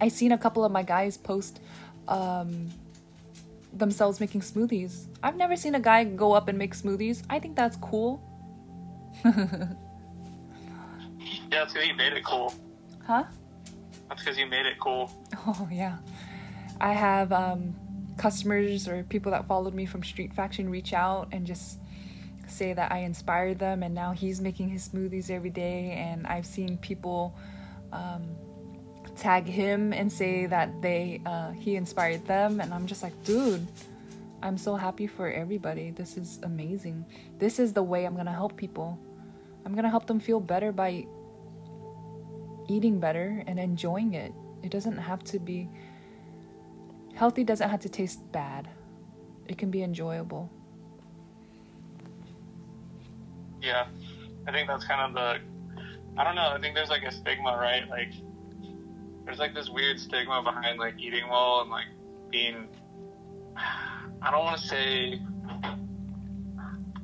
I seen a couple of my guys post themselves making smoothies. I've never seen a guy go up and make smoothies. I think that's cool. That's because you made it cool. Huh? That's because you made it cool. Oh, yeah. I have customers or people that followed me from Street Faction reach out and just... say that I inspired them, and now he's making his smoothies every day, and I've seen people tag him and say that they he inspired them, and I'm just like, dude, I'm so happy for everybody. This is amazing. This is the way I'm gonna help people. I'm gonna help them feel better by eating better and enjoying it. It doesn't have to be Healthy doesn't have to taste bad. It can be enjoyable. Yeah, I think that's kind of the, I don't know, I think there's like a stigma, right? Like, there's like this weird stigma behind like eating well and like being, I don't want to say,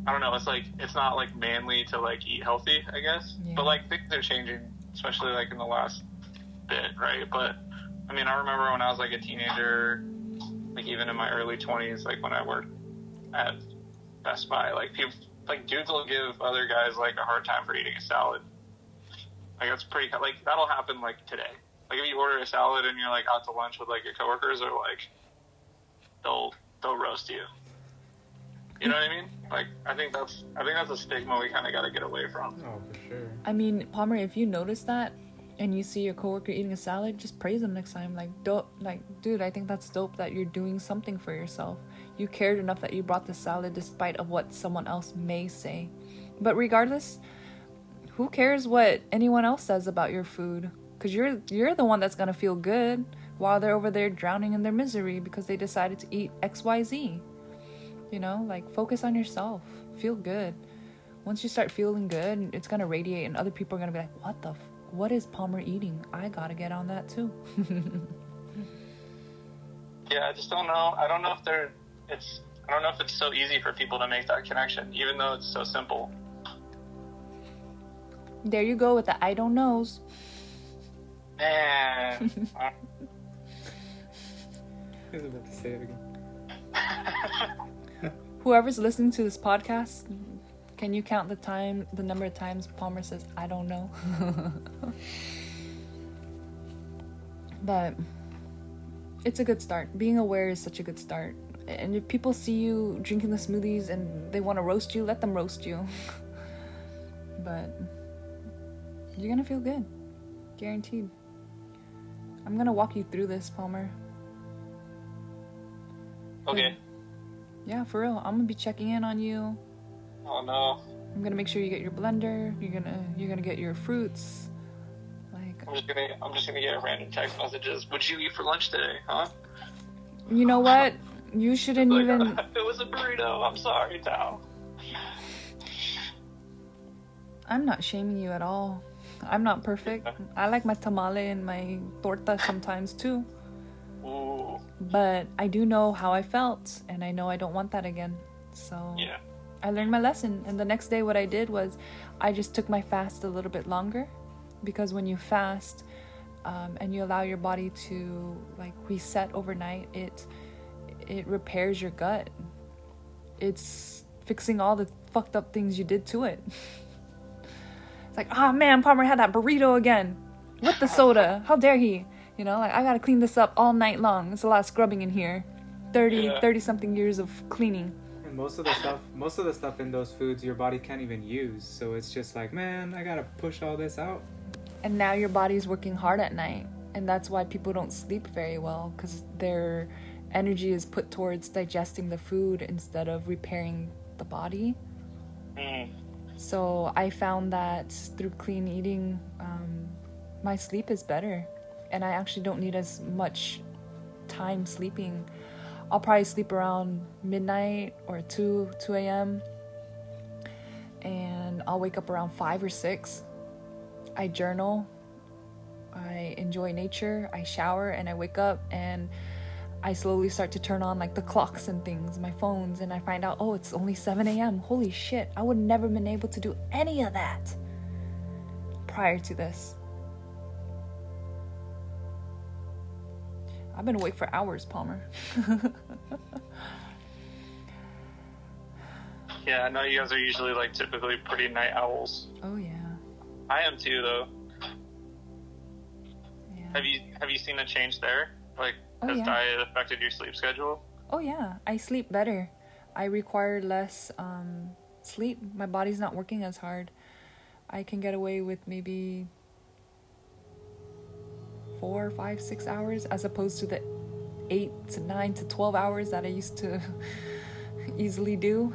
I don't know, it's like, it's not like manly to like eat healthy, I guess. Yeah. But like things are changing, especially like in the last bit, right? But I mean, I remember when I was like a teenager, like even in my early 20s, like when I worked at Best Buy, like people, like dudes will give other guys like a hard time for eating a salad. Like that's pretty, like that'll happen like today. Like if you order a salad and you're like out to lunch with like your coworkers, or like they'll roast you. You know what I mean? Like I think that's a stigma we kind of got to get away from. Oh, for sure. I mean, Palmer, if you notice that and you see your coworker eating a salad, just praise them next time. Like, dope, like, dude, I think that's dope that you're doing something for yourself. You cared enough that you brought the salad despite of what someone else may say. But regardless, who cares what anyone else says about your food? Because you're the one that's going to feel good while they're over there drowning in their misery because they decided to eat XYZ. You know, like, focus on yourself. Feel good. Once you start feeling good, it's going to radiate and other people are going to be like, what is Palmer eating? I got to get on that too. Yeah, I just don't know. I don't know if it's so easy for people to make that connection, even though it's so simple. There you go with the I don't knows. Man. I was about to say it again. Whoever's listening to this podcast, can you count the number of times Palmer says I don't know? But it's a good start. Being aware is such a good start. And if people see you drinking the smoothies and they want to roast you, let them roast you. But you're gonna feel good, guaranteed. I'm gonna walk you through this, Palmer. Okay. Yeah, for real. I'm gonna be checking in on you. Oh no. I'm gonna make sure you get your blender. You're gonna get your fruits. Like I'm just gonna get random text messages. What'd you eat for lunch today, huh? You know what? You shouldn't like, even. It was a burrito. I'm sorry, Tao. I'm not shaming you at all. I'm not perfect. I like my tamale and my torta sometimes too. Ooh. But I do know how I felt, and I know I don't want that again. So yeah. I learned my lesson, and the next day what I did was I just took my fast a little bit longer, because when you fast and you allow your body to like reset overnight, it repairs your gut. It's fixing all the fucked up things you did to it. It's like, oh man, Palmer had that burrito again with the soda. How dare he? You know, like I gotta clean this up all night long. There's a lot of scrubbing in here. 30 something years of cleaning. And most of the stuff in those foods your body can't even use. So it's just like, man, I gotta push all this out. And now your body's working hard at night, and that's why people don't sleep very well, because they're energy is put towards digesting the food instead of repairing the body. So I found that through clean eating, my sleep is better, and I actually don't need as much time sleeping. I'll probably sleep around midnight or 2 a.m. and I'll wake up around 5 or 6. I journal, I enjoy nature, I shower, and I wake up and I slowly start to turn on like the clocks and things, my phones, and I find out, oh, it's only 7 a.m. Holy shit, I would never been able to do any of that prior to this. I've been awake for hours, Palmer. Yeah, I know you guys are usually like typically pretty night owls. Oh yeah. I am too, though. Yeah. Have you seen a change there? Like, has diet affected your sleep schedule? Oh yeah, I sleep better. I require less sleep. My body's not working as hard. I can get away with maybe 4, 5, 6 hours as opposed to the 8 to 9 to 12 hours that I used to easily do.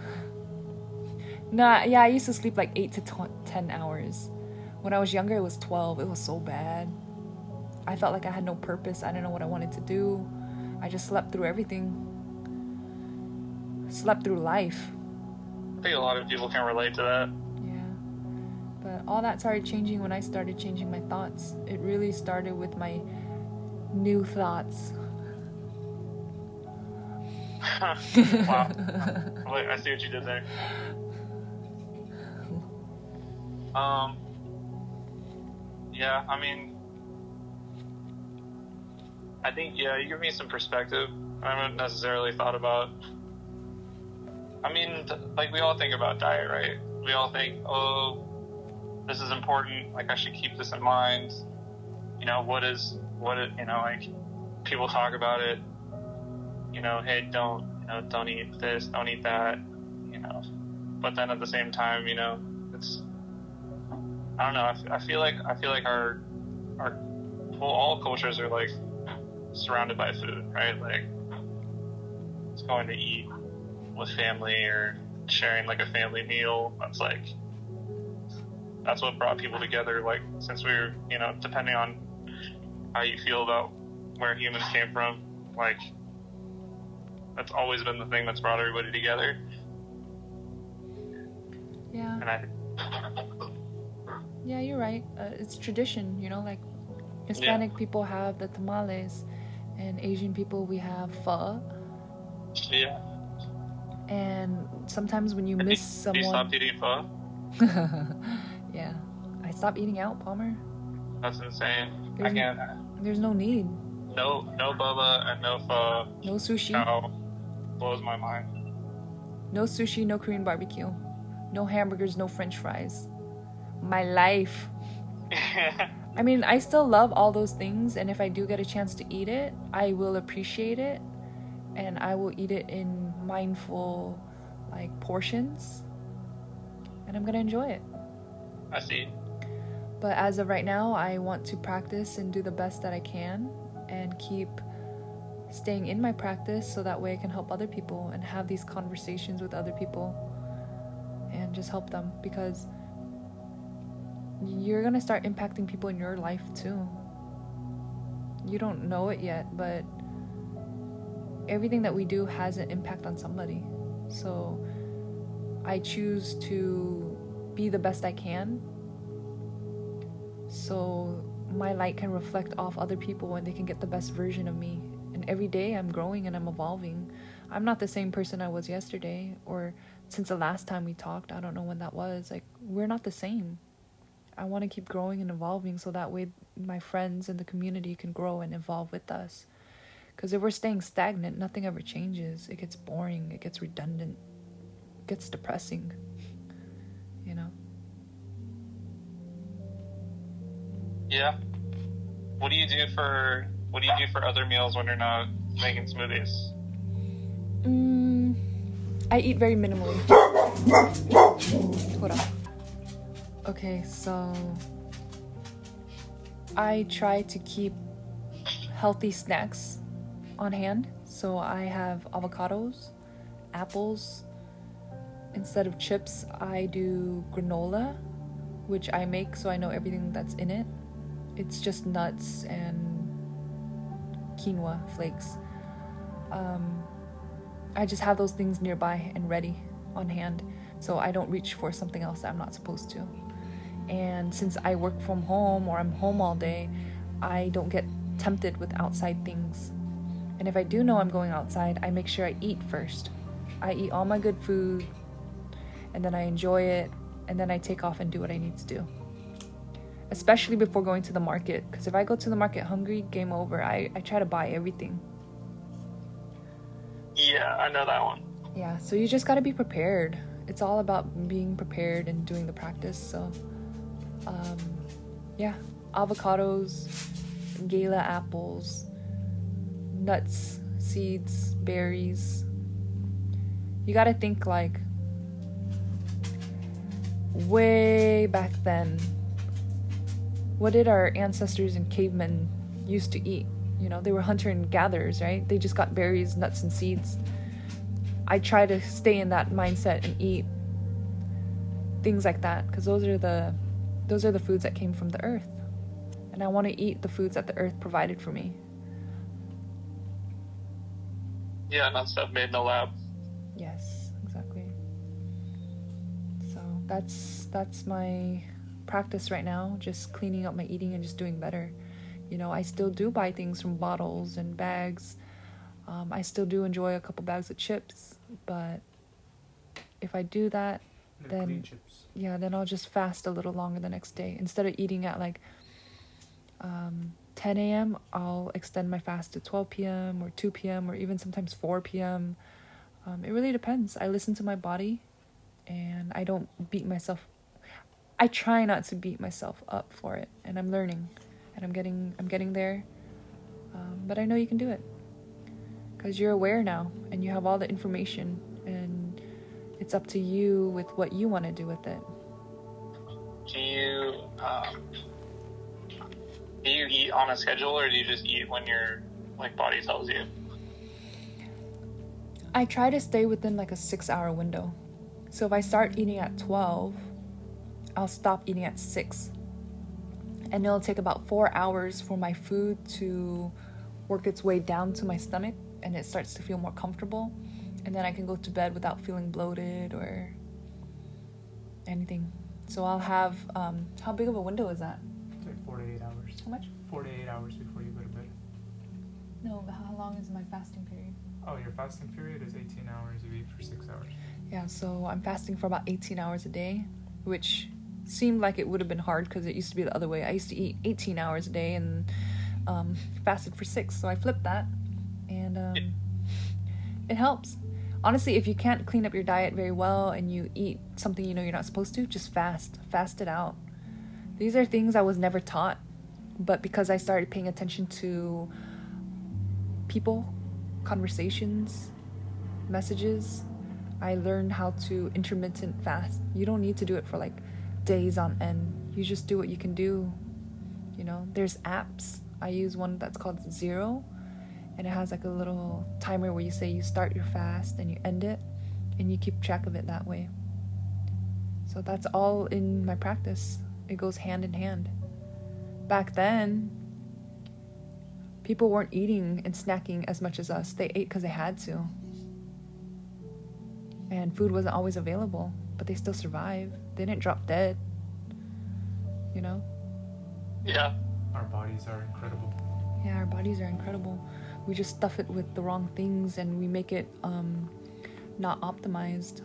Nah, yeah, I used to sleep like 8 to 10 hours. When I was younger, it was 12. It was so bad. I felt like I had no purpose. I didn't know what I wanted to do. I just slept through everything. Slept through life. I think a lot of people can relate to that. Yeah. But all that started changing when I started changing my thoughts. It really started with my new thoughts. Wow. Wait, I see what you did there. Yeah, I mean, I think, yeah, you give me some perspective. I haven't necessarily thought about, I mean, like, we all think about diet, right? We all think, oh, this is important, like, I should keep this in mind. You know, what is, you know, like, people talk about it, you know, hey, don't eat this, don't eat that, you know, but then at the same time, you know, it's, I don't know, I feel like our whole, all cultures are, like, surrounded by food, right? Like, it's going to eat with family or sharing, like, a family meal. That's, like, that's what brought people together, like, since we were, you know, depending on how you feel about where humans came from, like, that's always been the thing that's brought everybody together. Yeah. And yeah, you're right. It's tradition, you know, like, Hispanic people have the tamales, and Asian people, we have pho. Yeah. And sometimes when you miss someone... Do you stop eating pho? Yeah. I stopped eating out, Palmer. That's insane. There's I can't... There's no need. No boba and no pho. No sushi. Tao blows my mind. No sushi, no Korean barbecue. No hamburgers, no French fries. My life. I mean, I still love all those things, and if I do get a chance to eat it, I will appreciate it, and I will eat it in mindful, like, portions, and I'm gonna enjoy it. I see. But as of right now, I want to practice and do the best that I can, and keep staying in my practice, so that way I can help other people, and have these conversations with other people, and just help them, because you're gonna start impacting people in your life too. You don't know it yet, but everything that we do has an impact on somebody. So I choose to be the best I can, so my light can reflect off other people, and they can get the best version of me. And every day I'm growing and I'm evolving. I'm not the same person I was yesterday, or since the last time we talked. I don't know when that was. Like, we're not the same. I want to keep growing and evolving, so that way my friends and the community can grow and evolve with us. Because if we're staying stagnant, nothing ever changes. It gets boring. It gets redundant. It gets depressing. You know? Yeah. What do you do for other meals when you're not making smoothies? I eat very minimally. Hold on. Okay, so I try to keep healthy snacks on hand. So I have avocados, apples. Instead of chips, I do granola, which I make, so I know everything that's in it. It's just nuts and quinoa flakes. I just have those things nearby and ready on hand, so I don't reach for something else that I'm not supposed to. And since I work from home, or I'm home all day, I don't get tempted with outside things. And if I do know I'm going outside, I make sure I eat first. I eat all my good food, and then I enjoy it, and then I take off and do what I need to do. Especially before going to the market, because if I go to the market hungry, game over. I try to buy everything. Yeah, I know that one. Yeah, so you just got to be prepared. It's all about being prepared and doing the practice. So, yeah, avocados, gala apples, nuts, seeds, berries. You got to think, like, way back then, what did our ancestors and cavemen used to eat? You know, they were hunter and gatherers, right? They just got berries, nuts, and seeds. I try to stay in that mindset and eat things like that, because those are the foods that came from the earth, and I want to eat the foods that the earth provided for me. Yeah, not stuff made in a lab. Yes, exactly. So that's my practice right now, just cleaning up my eating and just doing better. You know, I still do buy things from bottles and bags. I still do enjoy a couple bags of chips, but if I do that, then I'll just fast a little longer the next day. Instead of eating at like 10 a.m., I'll extend my fast to 12 p.m. or 2 p.m. or even sometimes 4 p.m. It really depends. I listen to my body, and I don't beat myself. I try not to beat myself up for it, and I'm learning, and I'm getting there. But I know you can do it, because you're aware now, and you have all the information, and it's up to you with what you want to do with it. Do you eat on a schedule, or do you just eat when your body tells you? I try to stay within like a 6-hour window. So if I start eating at 12, I'll stop eating at 6. And it'll take about 4 hours for my food to work its way down to my stomach, and it starts to feel more comfortable. And then I can go to bed without feeling bloated or anything. So I'll have, how big of a window is that? It's like 4 to 8 hours. How much? 4 to 8 hours before you go to bed. No, but how long is my fasting period? Oh, your fasting period is 18 hours. You eat for 6 hours. Yeah, so I'm fasting for about 18 hours a day, which seemed like it would have been hard because it used to be the other way. I used to eat 18 hours a day and fasted for 6, so I flipped that, and it helps. Honestly, if you can't clean up your diet very well and you eat something you know you're not supposed to, just fast it out. These are things I was never taught, but because I started paying attention to people, conversations, messages, I learned how to intermittent fast. You don't need to do it for like days on end. You just do what you can do. You know, there's apps. I use one that's called Zero, and it has like a little timer where you say you start your fast and you end it, and you keep track of it that way. So that's all in my practice. It goes hand in hand. Back then, people weren't eating and snacking as much as us. They ate because they had to. And food wasn't always available, but they still survived. They didn't drop dead, you know? Yeah. Our bodies are incredible. Yeah, our bodies are incredible. We just stuff it with the wrong things, and we make it not optimized.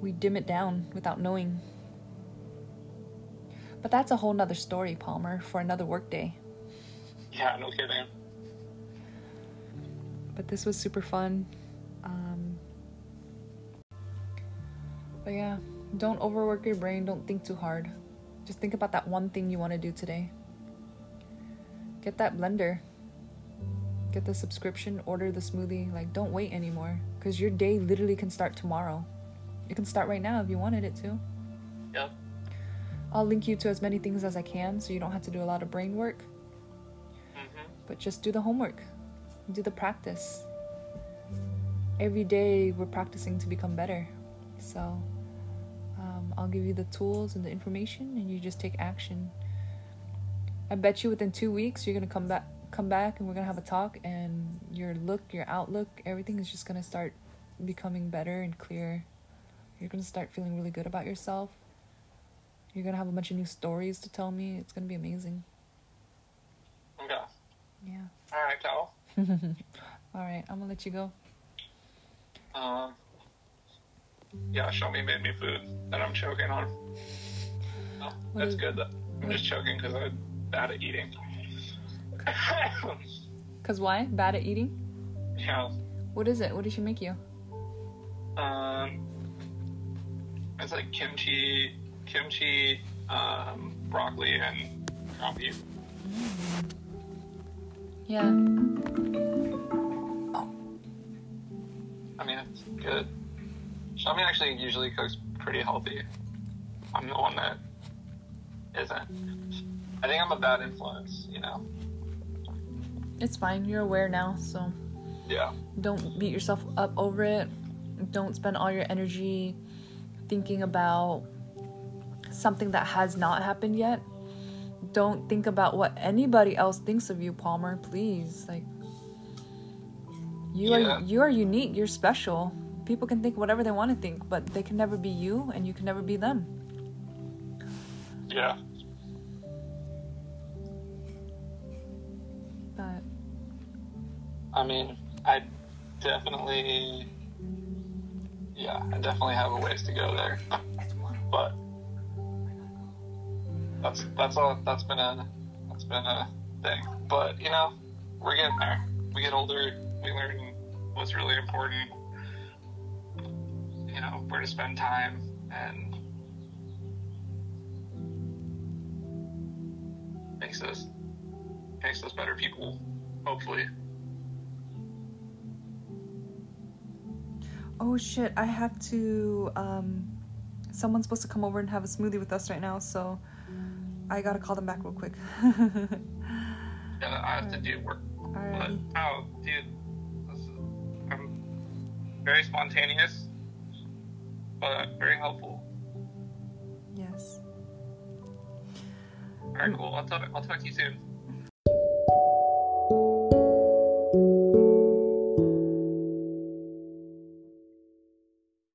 We dim it down without knowing. But that's a whole nother story, Palmer, for another workday. Yeah, no kidding. But this was super fun. But yeah, don't overwork your brain. Don't think too hard. Just think about that one thing you want to do today. Get that blender. Get the subscription. Order the smoothie. Like, don't wait anymore. Because your day literally can start tomorrow. It can start right now if you wanted it to. Yep. I'll link you to as many things as I can so you don't have to do a lot of brain work. Mm-hmm. But just do the homework. Do the practice. Every day we're practicing to become better. So I'll give you the tools and the information, and you just take action. I bet you within 2 weeks you're gonna come back and we're gonna have a talk, and your look, your outlook, everything is just gonna start becoming better and clear. You're gonna start feeling really good about yourself. You're gonna have a bunch of new stories to tell me. It's gonna be amazing. Okay. Yeah. All right, Tao. All right, I'm gonna let you go. Yeah, Shawmi made me food that I'm choking on. Oh, that's good though. I'm just choking because I'm bad at eating. Because why? Bad at eating? Yeah. What is it? What did she make you? It's like kimchi, broccoli, and coffee. Mm. Yeah. Oh. I mean, it's good. Shawmi actually usually cooks pretty healthy. I'm the one that isn't. I think I'm a bad influence, you know? It's fine. You're aware now, so... Yeah. Don't beat yourself up over it. Don't spend all your energy thinking about something that has not happened yet. Don't think about what anybody else thinks of you, Palmer, please. Like, You are unique. You're special. People can think whatever they want to think, but they can never be you, and you can never be them. Yeah. But I mean, I definitely have a ways to go there. But that's been a thing. But you know, we're getting there. We get older. We learn what's really important. You know, where to spend time, and makes us better people, hopefully. Oh shit, I have to, someone's supposed to come over and have a smoothie with us right now, so I gotta call them back real quick. Yeah, I have to do work. Alright. Oh, dude, I'm very spontaneous, but very helpful. Yes. Alright, cool. I'll talk to you soon.